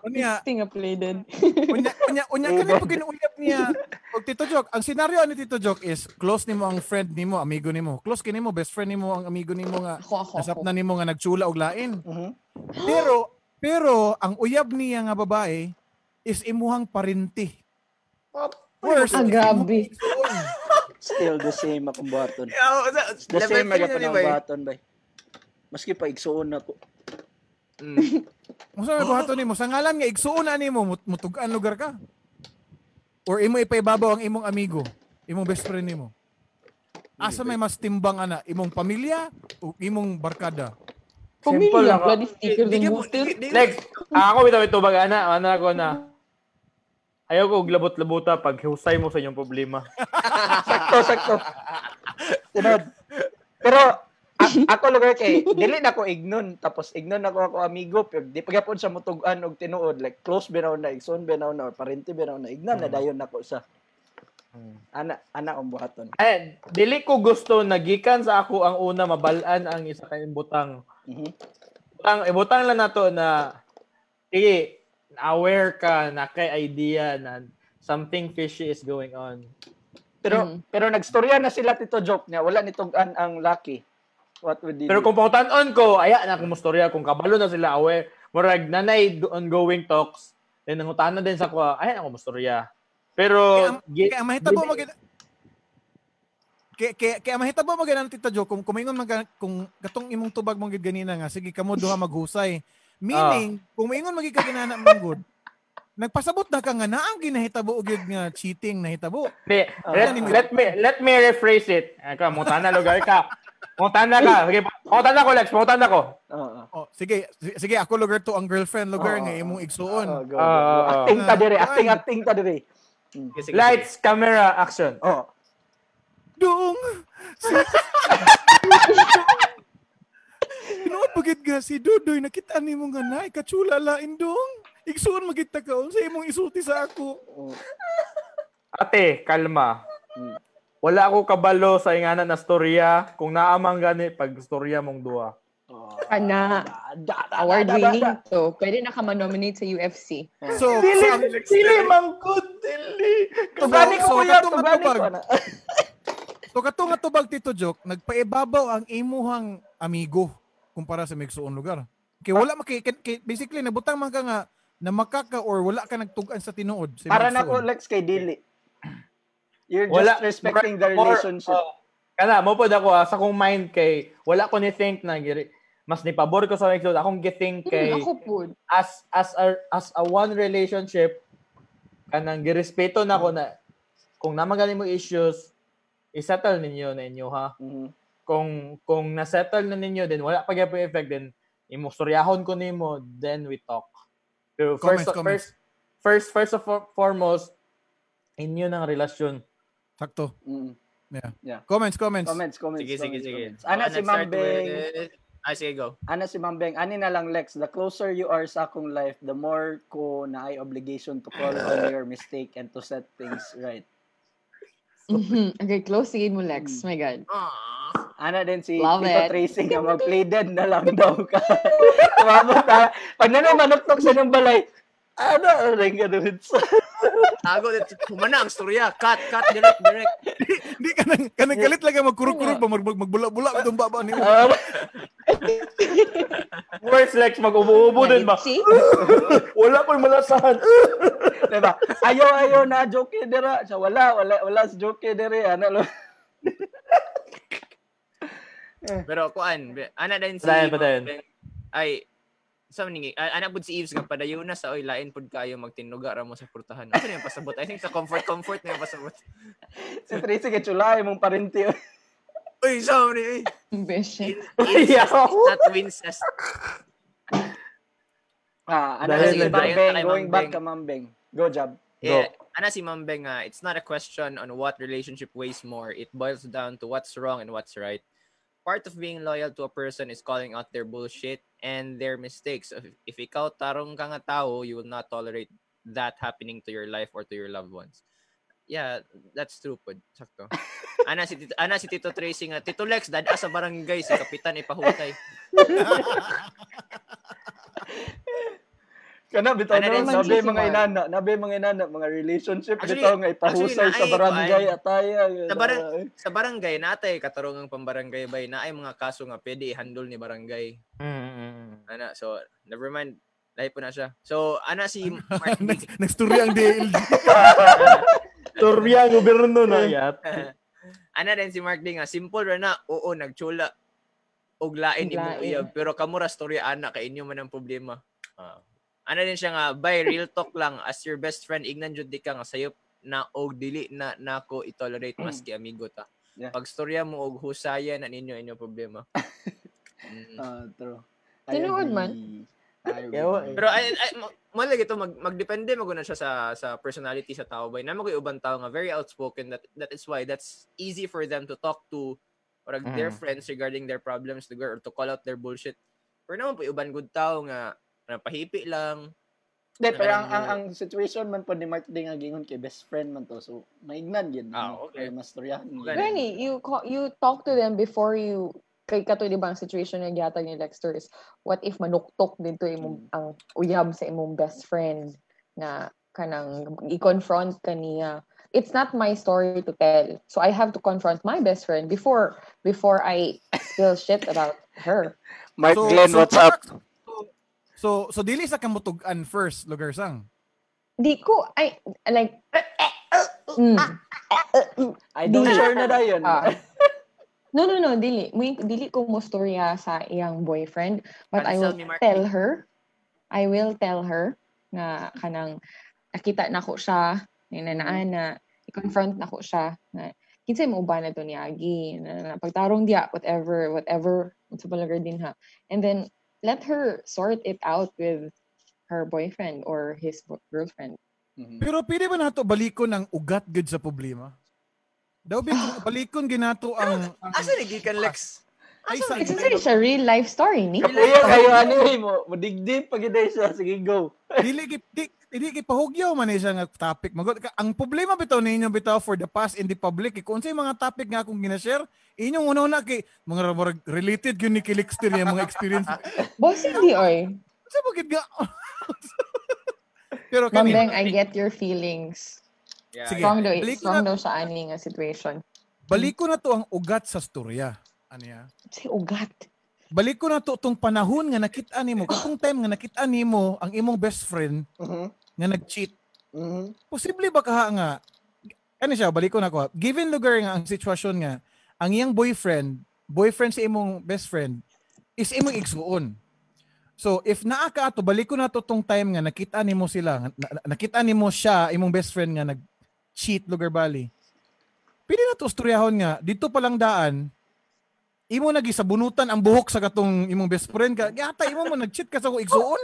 Unya tinga plated. Unya kani pag ginuuyab niya. Og Tito Joke, ang senaryo ni Tito Joke is close nimo ang friend nimo, amigo nimo. Close kini mo, best friend nimo, ang amigo nimo nga nasapna nimo nga nagtsula og lain. Uh-huh. Pero ang uyab niya nga babae is imuhang parente. Worst. Agabi. Still the same akong button. The same magapon ang button, bay. Maski pa igsuon na ko. Musa may button nimo. Sa ngalan nga, igsuon na nimo. Mutugan lugar ka. Or imo ipaibabaw ang imong amigo. Imong best friend nimo. Asa may mas timbang ana? Imong pamilya o imong barkada? Pamilya. Bloody sticker din mo. Next. Ako ito baga na. Ano ako na? Ayaw ko glabot-labuta pag husay mo sa inyong problema. Sakto. Sunod. Pero ako lugar kay dili na ko ignon tapos ignon ako amigo pero di pagyapon sa mutugan og tinuod like close binaw na igsoon binaw na or parente binaw na ignon na dayon nako sa ana ang buhaton. Ay dili ko gusto nagikan sa ako ang una mabalaan ang isa kay butang. Mm-hmm. Butang lang nato na eh aware ka na kay idea na something fishy is going on. Pero nagstorya na sila Tito Joke niya. Wala nitugan ang lucky. What would you do? Pero kung pangutanon ko, ayan na kumustorya. Kung kabalo na sila aware, murag nanay ongoing talks, then nangutanan din sa kuha, ayan na kumustorya. Pero... Kaya mahitabo mag- Kaya mahitabo mo ganun Tito Joke. Kung katong imong tubag mong ganina nga, sige kamo duha maghusay. Meaning, kung maingon magigaginana mong good, nagpasabot na ka nga na ang ginahitabo ugid nga cheating nahitabo. Let me rephrase it. Aka mutana lugar ka. Mutana ka. Sige, mutana ko Lex, mutana ko. Oh, sige ako lugar to ang girlfriend lugar nga imong igsuon. Acting ta dire. Lights, camera, action. Oh. Dung. Noon pagit nga si Dodoy, nakita ni mong ganay, kachulala, indong. Igsoon magita ka, sa imong isuti sa ako. Ate, kalma. Wala ako kabalo sa ingana na storya. Kung naamang gani, pag storya mong dua. Ana, award winning to. Pwede na ka manominate sa UFC. So, dili mangkod, dili. Tugani ko kuya, tugani ko na. So katong nga tubag Tito Joke, nagpaibabaw ang imuhang amigo kumpara sa migsuon lugar. Kay wala basically nabutang man ka nga na makaka or wala ka nagtugan sa tinuod. Si para na ko Lex kay dili. You're wala, just respecting the relationship. Kana mo pod ako sa akong mind kay wala ko ni think na mas ni pabor ko sa migsuon. Akong githink kay as a one relationship kanang girespeto na ko na kung namagani mo issues i-settle ninyo na inyo, ha? Mm-hmm. Kung na-settle na ninyo, then wala pa gapo effect, then imusuryahon ko nimo, then we talk. Pero first and foremost, inyo ng relasyon. Sakto. Mm-hmm. Yeah. Comments. Sige. Ana si Ma'am Beng. Ay, sige, go. Ana si Ma'am Beng. Ani na lang, Lex. The closer you are sa akong life, the more ko na ay obligation to call on your mistake and to set things right. Okay, close the game mo, Lex. My God. Ana din si Tito Tracy na mag-pleaded na lang daw ka. Pag nanonoktok sa ng balay, ano, ring ganun. Tago, kumana ang storya. Cut, direct. Hindi ka nang galit lang magkuruk-kuruk pa, magbulak-bulak itong baba niyo. Worst Lex, mag-ubo-ubo din ba? Wala pong malasahan. Diba? Ayaw na, joke dira. So, wala sa joke dira. Ano, pero, kuan, anak din si ay, sa ningig anak pud si Eves nga padayon na sa oy lain pud kayo magtinuga ra mo sa portahan. Ano yung pasabot? I think sa comfort na yung pasabot. Si Tracy ka chula imong parente. Uy, sorry. Ambitious. Yeah, that wins us. Ana si Mambeng going back ka Mambeng. Go job. Yeah, ana si Mambeng, it's not a question on what relationship weighs more. It boils down to what's wrong and what's right. Part of being loyal to a person is calling out their bullshit and their mistakes. If ikaw tarong ka nga tao, you will not tolerate that happening to your life or to your loved ones. Yeah, that's true po. Sakto. Ana si Tito Tracy nga, Tito Lex, dada sa barangay, si Kapitan ipahutay. Kana bitaw na sabi mga inana mga relationship actually, bitaw nga ipahusay sa barangay atay sa barangay natay katarungang pambarangay bay naay mga kaso nga pwede i-handle ni barangay. Ana so never mind lahi po na siya. So ana si Mark Dix nagstorya ang DLG storya gobyerno na yat. Ana din si Mark Dix nga simple ra na oo nagchula og lain imong uyab pero kamo ra storya ana kay inyo man ang problema. Ano din siya nga, by real talk lang, as your best friend, ignan jud di ka nga sayop na og dili na nako itolerate maski amigo ta. Yeah. Pag storya mo og husayan na ninyo problema. True. Tinuod man. Pero mali gito magdepende maguna siya sa personality sa tao bay. Namo kay ubang tao nga very outspoken that is why that's easy for them to talk to or their friends regarding their problems or to call out their bullshit. Pero namo po ubang good tao nga napahipi lang. De, pero ang situation man po ni Mark Ding agingon kay best friend man to. So, maignan yun. Okay. Mastoryahan. Really, you talk to them before you kay kato di ba ang situation na giyatag ni Lexter is what if manuktok dito imong ang uyab sa imong best friend na kanang i-confront kaniya. It's not my story to tell. So, I have to confront my best friend before I spill shit about her. Mark Glenn, what's up? So dili sa kamutugan first lugar sang. Di ko ay like I don't sure na dayon. No dili ko mo storya sa iyang boyfriend but I will tell her. I will tell her na kanang nakita nako siya ninanaan na i-confront nako siya na kinsa mo ba na to ni Agi na pagtarong dia whatever unsa ba lugar din ha. And then let her sort it out with her boyfriend or his girlfriend. Mm-hmm. Pero pwede ba nato balikon ang ugat gud sa problema? Daw ba balikon ginato ang asa ni gikan Lex? It's really a real life story ni. Kayo ani mo digdig pagiday siya sige go. Dili pahugyaw man isa nga topic. Ang problema bitaw ninyo bitaw for the past IndiePublic kung unsay mga topic nga akong gina-share, inyong una-una kay mga related gyud ni Kilixter ya mga experience. Boss hindi oy. Sa bukid nga. Pero kanina I get your feelings. Yeah. Strong daw sa ani nga situation. Balik ko na to ang ugat sa storya. Aniya. Si ugat. Balik ko na to itong panahon nga nakita ni mo. Itong time nga nakita ni mo ang imong best friend nga nag-cheat. Posible ba kaha nga, ano siya, balik ko na ko. Given lugar nga ang sitwasyon nga, ang iyang boyfriend sa imong best friend, is imong igsuon. So, if naa ka ato, balik ko na to itong time nga nakita ni mo sila, nakita ni mo siya, imong best friend nga nag-cheat lugar bali. Pwede na to storyahon nga, dito palang daan, imo nagi sa bunutan ang buhok sa katong imong best friend ka. Yata imo mo nag-cheat ka sa ko igsuon.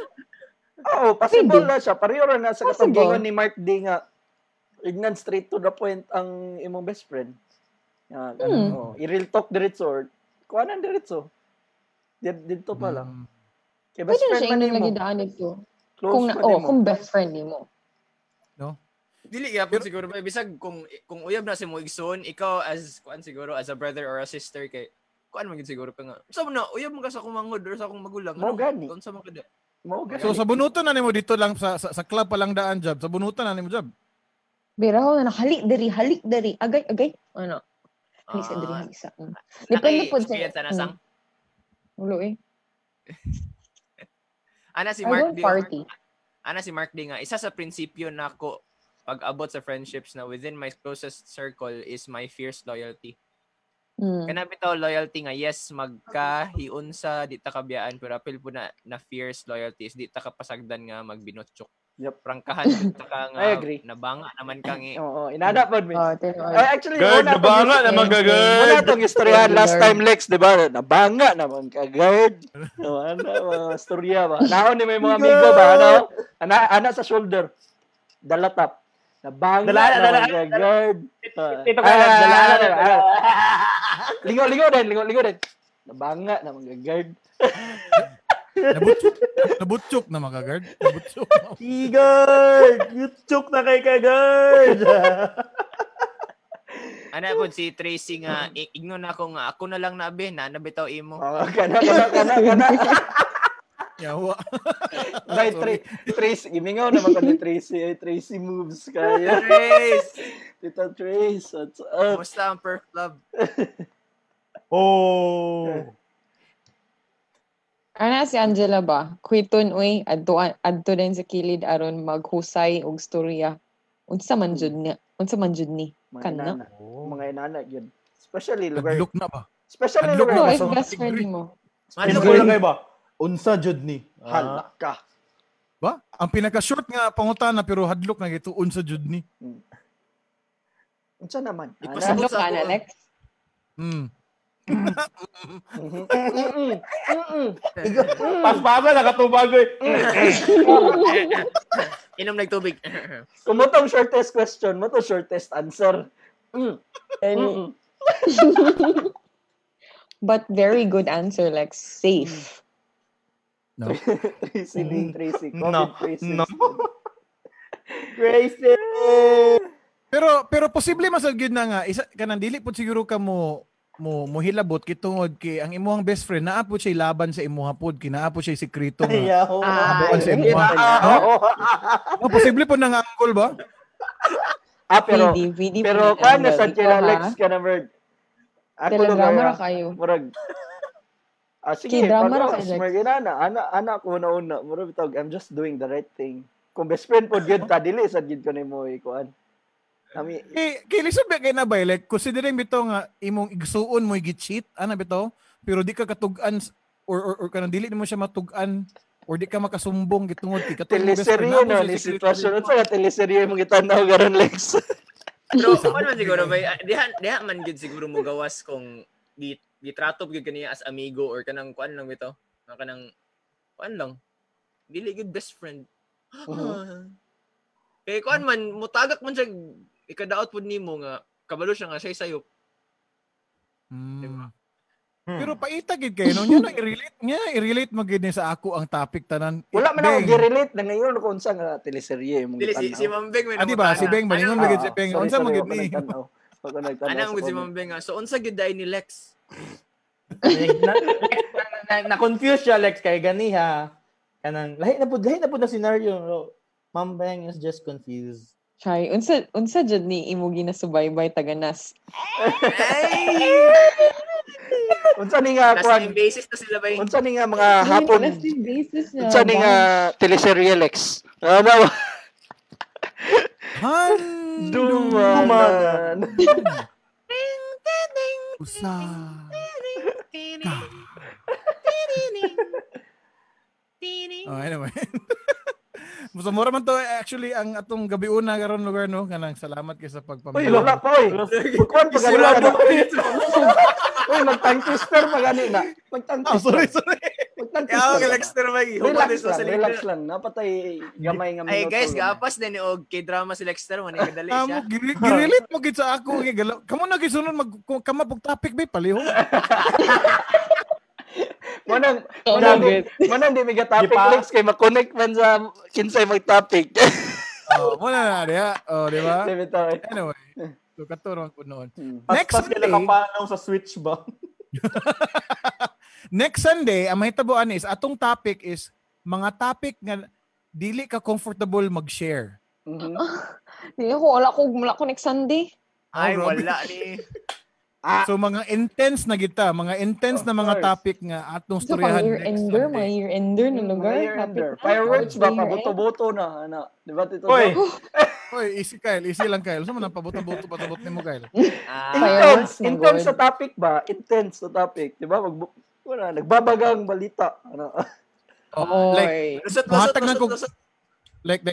Oh, possible na siya. Pareho ra na sa katangingon ni Mark D nga ignan straight to the point ang imong best friend. Yeah, ano, i-real talk diretso or kuanan diretso. Dito pa lang. Kay best friend man nimo. Kung best friend nimo. No? dili yapon siguro ba bisag kung uyab na si mo igsoon ikaw as kuan siguro as a brother or a sister kay kuan man gid siguro pa nga. So na uyab man ka sa akong mangod or sa akong magulang. Mo gani. So sa bunutan na nimo dito lang sa club pa lang daan job. Sa bunutan na nimo job. Biraw na halik diri agay ano. Ni sa diri isa. Depende po sa tanasang. Ulo eh. Ana si Mark D nga, isa sa prinsipyo nako pag-abot sa friendships na within my closest circle is my fierce loyalty. Kana bitaw loyalty nga yes magkahiun sa di ta kabiyaan pero apil po na fierce loyalty is di ta kapasagdan nga magbinotsok. Yep, prangkahan ta ka nga nabanga naman kang oo, inada pod mi. Actually, nabanga naman kagad. Ano tong istoryahan last time Lex, di ba? Nabanga naman kagad. Ano storya ba? Naon ni may mga amigo ba ano? Ana sa shoulder. Dalatap. Nabanga naman kagad. Ito ka dalatap. Lingo din. Nabanga naman kagad. Nabutsok na magagard. Nabutsok na. Igard! Butsok na kay kagard! Ano po si Tracy nga, igno na ako nga, ako na lang nabi, nabitaw imo. Oo, kana. Yawa. By Tracy, gimingaw naman ka ni Tracy. Ay, Tracy moves kaya. Trace! Tita Trace, what's up? Kamusta ang Perf Club? Oh! Ana si Angela ba? Kuiton uy, adto din sa kilid aron maghusay og storya. Unsa man jud ni? Kana. Mga inana gyud. Especially lugar. Look na ba? Especially lugar na sa best friend mo. Ano lang kay ba? Unsa jud ni? Hala ka. Ba? Ang pinaka-short nga pangutana pero hadlok na gito unsa jud ni. Unsa naman? Ipasabot sa Alex. Pasbago na katubago inom ng tubig kumutong shortest question mo to shortest answer but very good answer like safe no Tracy. Tracy pero posible masad gid na nga isa kanang dili pud siguro ka mo hilabot kitungod kay ang imuhang best friend naapod siya laban sa imuha pod kinaapod siya sikreto nga abuan sa imuha posible po nang angle ba pero kan sa kila Alex kana word ako drama ra kayo murag sige drama ra kayo magina ana ko na una murag tawag I'm just doing the right thing kung best friend pod gyud ta dili sad gyud ko nimo ikuan kami kilisod ba kay na ba like considering bitaw nga imong igsuon mo i-cheat ana bitaw pero di ka katug-an or kanang dili nimo siya matug-an or di ka makasumbong gitungod kay katulong best friend na ni sitwasyon sa teleserye mo gitanaw garon Lex pero ano man siguro ba diha man gid siguro mo gawas kung gitrato gid kaniya as amigo or kanang kuan lang bitaw kanang kuan lang dili gid best friend kay kuan man mutagak man siya ikadaot po nimo nga kabalo siya nga siya sayop. Diba? Pero paita gid kayo no nya i-relate magid ni sa ako ang topic tanan. Wala man ako gi-relate na ngayon kung unsa nga teleserye mo. Dili si Mambeng man. Di ba si Beng maningon magid si Beng unsa magid ni. Anang gud si Mambeng so unsa gid dai ni Lex. Na confuse siya Lex kay ganiha kanang lahi na pud na scenario Mambeng is just confused. Chay, unsa jud ni imo ginasubaybay taganas. Unsa ni nga kuan basis ta sila bay? Unsa ni nga mga hapon? Unsa ni nga teleserye Lex? Ano? Han dumaman. Ding ding. Usa. Oh, anyway. Mura man to actually ang atong gabi una karon lugar no kanang salamat kay sa pagpamilya. Oy lola koy. Kuan pagani. Oy magtang twister pagani na. Oh sorry. Magtang twister. Yaw galexter magi. Relax lang. Napatay gamay nga minuto. Ay guys, gapas na ni og K-drama si Lexter man ni kadali siya. Amo girelit mo gid sa ako kay galaw. Kamo na gisunod mag kamapog topic bay palihog. Manang di miga topic links kay ma-connect man sa kinsay mag-topic. Oh, muna na niya. Oh, di ba? Anyway, so katuro po noon. Next Sunday, kapanong sa Switch ba? Next Sunday, ang mahitabuan is atong topic is mga topic nga dili ka comfortable mag-share. Mm-hmm. Dili ko wala ko next Sunday. Ay, wala ni. So mga intense na kita, mga intense of na mga course. Topic nga atong storyahan next Sunday. Mga year-ender na lugar. Fireworks ba? Pabuto-buto na. Ano? Diba ito? Oy, easy Kyle. Easy lang Kyle. Saan mo na pabuto-buto patabot ni mo Kyle? Intense sa topic ba? Intense sa topic. Diba? Nagbabagang balita. Ano? Oh, like,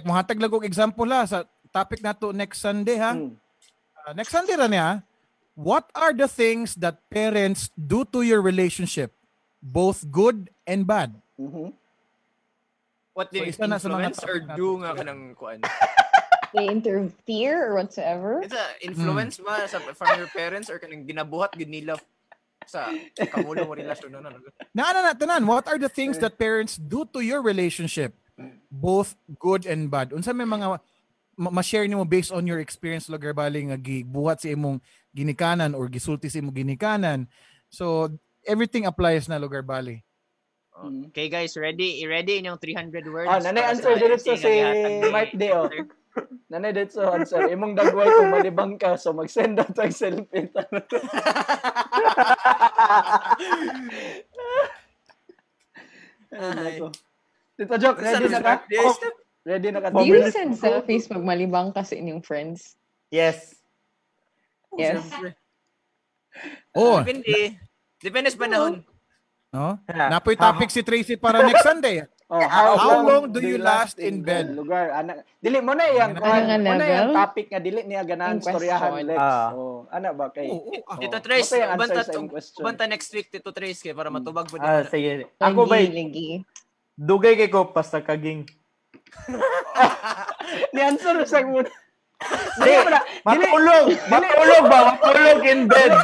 muhatag lang kong example ha. Sa topic na to next Sunday ha. Next Sunday rin ha. What are the things that parents do to your relationship, both good and bad? Mm-hmm. What they influence or do nga ka ng kuan? They interfere or whatsoever? It's a influence ba from your parents or kanang ginabuhat gid nila sa kamulo mo relasyon na no? Na tanan. What are the things that parents do to your relationship, both good and bad? Unsa may mga ma-share nimo based on your experience lugar baling nga gibuhat sa imong ginikanan or gisulti sa imong ginikanan. So everything applies na lugar bali. Okay guys, ready inyong 300 words. Ah, nanay answer dito sa si Mike Deo. Nanay dito sa answer. Imong dagway kung malibang ka so mag-send out ang selfie. Tito Joke, ready na ka? Ready na ka? Do you send selfies pag malibang ka sa inyong friends? Yes. Oh. Depende sa panahon. No? Napoy topic si Tracy para next Sunday. Oh, how long do you last in bed? Lugar. Dili mo na yang topic nga dili niya ganahan storyahan Lex. Oh, ana ba kay? Dito Trace, banta next week dito Trace kay para matubag po dito. Ah, sige. Ako ba dugay kay ko pasta kaging. Ni answer sa muna. Matulog ba? Matulog in bed.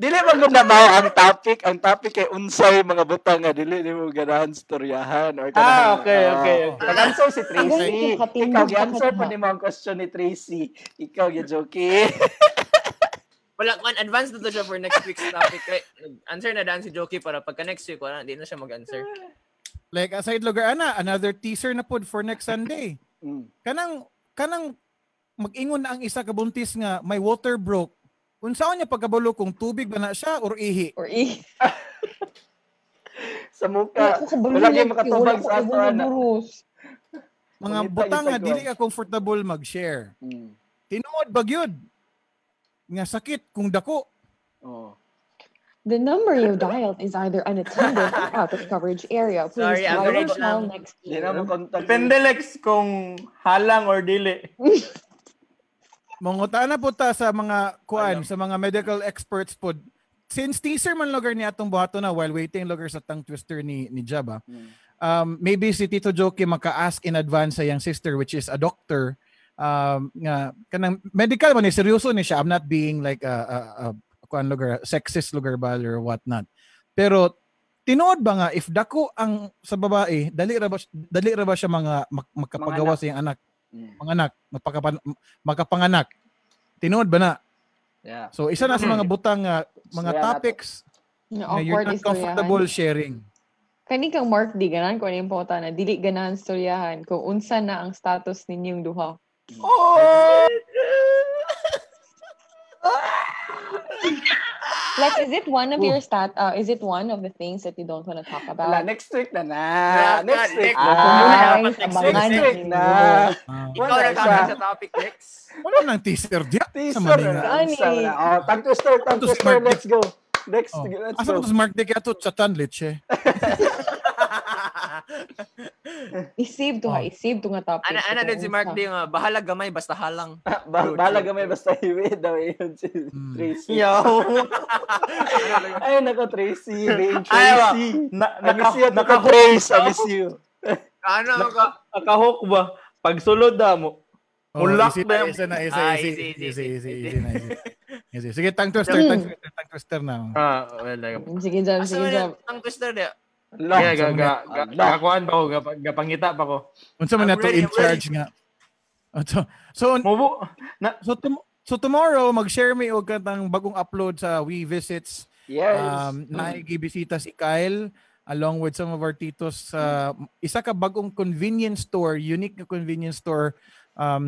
Dili magumdabaw ang topic. Ang topic ay unsay mga butang nga dili nimo ganahan storyahan or kanahan. Ah, okay. Answer si Tracy. Ikaw gi-answer pa nimo ang question ni Tracy. Ikaw gi-joke. Wala man advance na to siya for next week's topic. Answer na daan si Joki para pagka next week wala di na siya mag-answer. Like aside lugar ana, another teaser na pod for next Sunday. Kanang mag-ingon na ang isa kabuntis nga may water broke. Unsaon niya pagkabulo kung tubig ba na siya or ihi? Or ihi. Sa mukha. Wala kayo makatubag sa ato na. Mga butang nga, dili ka comfortable mag-share. Tinuod bagyod. Nga sakit kung dako. Oh. The number you dialed is either unattended or out of coverage area. Please dial call next year. Depende Lex kung halang or dili. Manguta na po ta sa mga kuan, sa mga medical experts po. Since teaser man lugar ni atong buhato na while waiting lugar sa tongue twister ni Jabba, maybe si Tito Joki maka-ask in advance sa yung sister which is a doctor. Nga, kanang medical man, seryoso ni siya. I'm not being like a kuan lugar, sexist lugar ba or whatnot. Pero tinuod ba nga, if dako ang sa babae, dali ra ba siya mga makapagawa sa yung anak? Manganak, magkapanganak. Tinuod ba na? Yeah. So isa na sa mga butang mga topics na you're not comfortable sharing. Kani kang Mark di ganan ko yung pauta na dili ganan storyahan kung unsa na ang status ninyong duha. Oh! Like, is it one of the things that you don't want to talk about? Next week na na. Next week na. Ikaw na kami sa topic next. Wala nang teaser diya. Teaser na. Tag-twister. Let's go. Next. Asa ko si Mark Dix ato chatan leche. Isib to nga topic. Ana din si Mark Dix bahala gamay basta halang. Bahala gamay basta hiwi daw yun si Tracy. Yo. Ay nako Tracy, Tracy. Naka-brace, I miss you. Ano naka-hook ba? Pagsulod na mo. Mulak ba? Easy. Sige, tang twister na. Sige, tang twister na. Yeah, gakuan pa ko, gapangita pa ko. Unsa man nato in charge nga? So tomorrow mag-share may og ng bagong upload sa We Visits. Yes. Naigibisita si Kyle along with some of our titos sa isa ka bagong convenience store, unique na convenience store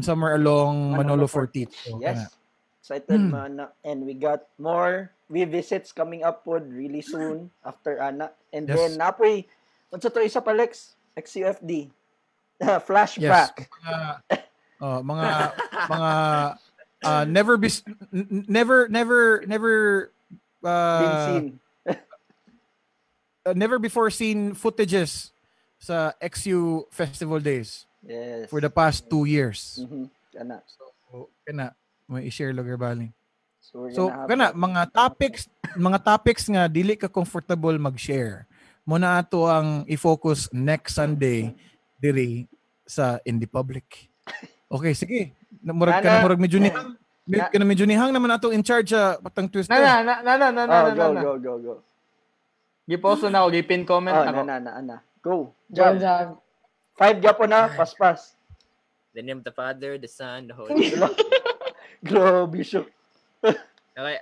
somewhere along Manolo 14th. So, yes. Excited man, and we got more We Visits coming up pod really soon after ana. And yes. Then napoy unsa to isa pa Lex? XUFD. Flashback. Yes. Mga never before seen footages sa XU Festival Days. Yes. For the past 2 years. Mm-hmm. Kana. So kana may i-share lagar baling. So kana mga topics nga dili ka comfortable mag-share. Muna ato ang i-focus next Sunday diri sa IndiePublic. Okay, sige. Murag medyo ni Hang. Medyo ni Hang naman ato in charge sa patang Tuesday. Go. Gipost na og gipin comment ako. Go. Job. 5 gapon na paspas. The name of the Father, the Son, the Holy Spirit. Grabe siya. Okay,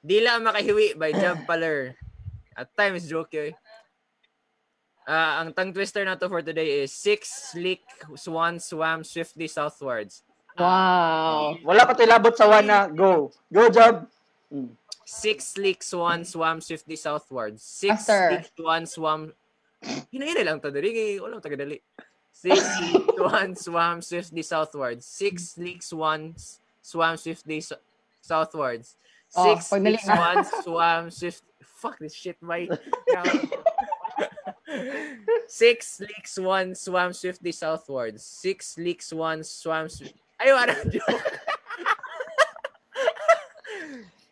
dila makahiwi by Job Paler. At times joke yoy. Ang tongue twister nato for today is 6 sleek swan swam swiftly southwards. Wow. Wala pa tilabot sa wana. Go. Go, Job. 6 sleek swan swam swiftly southwards. 6 sleek swan swam. Hinahinay lang to diri. Wala tagadali. 6 sleek swan swam swiftly southwards. 6 sleek swan swam swiftly southwards. 6 sleek swan swam swift. Fuck this shit, mate. 6 leaks, 1 swam swiftly southwards. 6 leaks, 1 swam swiftly. Ayaw, ano joke.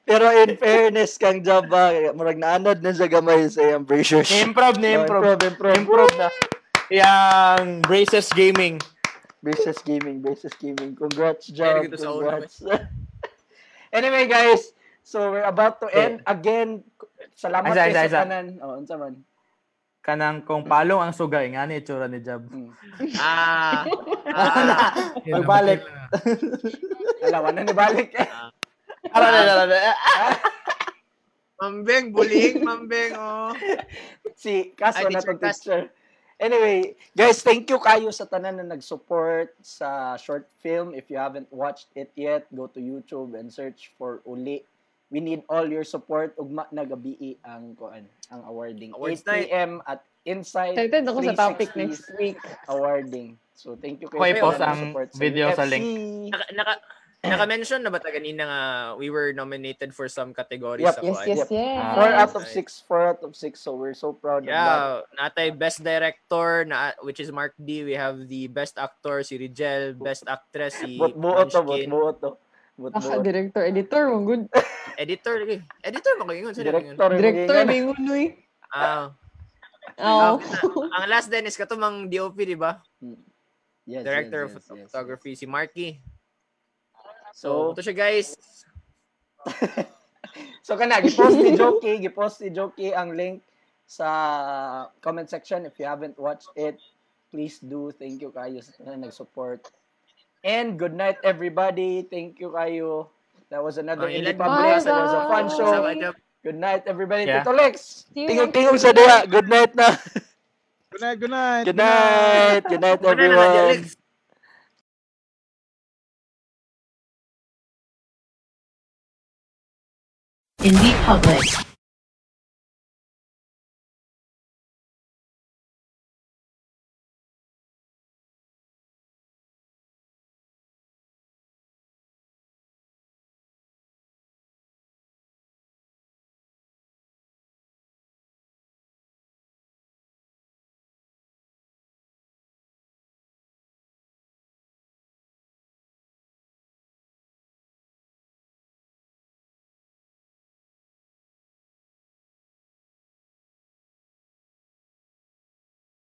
Pero in fairness kang job, murag naanod na sa gamay sa iyang braces. Improve na. Yang braces gaming. Braces gaming. Congrats, job. Congrats. Anyway, guys. So, we're about to end. Again, salamat kayo sa kanan. Oh, unsa man. Kanang kung palong ang sugay nga ni itsura ni Jab. Magbalik. Alawan na ni balik. Mambeng buling, mambeng oh. Si kaso na tong teacher. Anyway, guys, thank you kayo sa tanan na nag-support sa short film. If you haven't watched it yet, go to YouTube and search for Uli. We need all your support. Ugma na gabi ang awarding. 8 p.m. at Insight 360 ako sa topic next week. Awarding. So, thank you. Okay, post ang video sa link. Naka-mention na ba ta kanina nga we were nominated for some categories? Yep. Yes. 4 out of 6. So, we're so proud of that. Natay Best Director, which is Mark D. We have the Best Actor, si Rigel. Best Actress, si Punchkin. Director, editor, mong good. Editor, makingon. Director, makingon, uy. Ang last Dennis, kato mang DOP, di ba? Yes, Director of Photography, si Marky. So, ito siya, guys. So, kana, gipost ni Jokey ang link sa comment section. If you haven't watched it, please do. Thank you kayo na nag-support. And good night, everybody. Thank you, kayo. That was another IndiePublic. That was a fun show. Good night, everybody. Tito Lex. Tingog-tingog sa dea. Good night na. Good night. Good night, everyone. IndiePublic.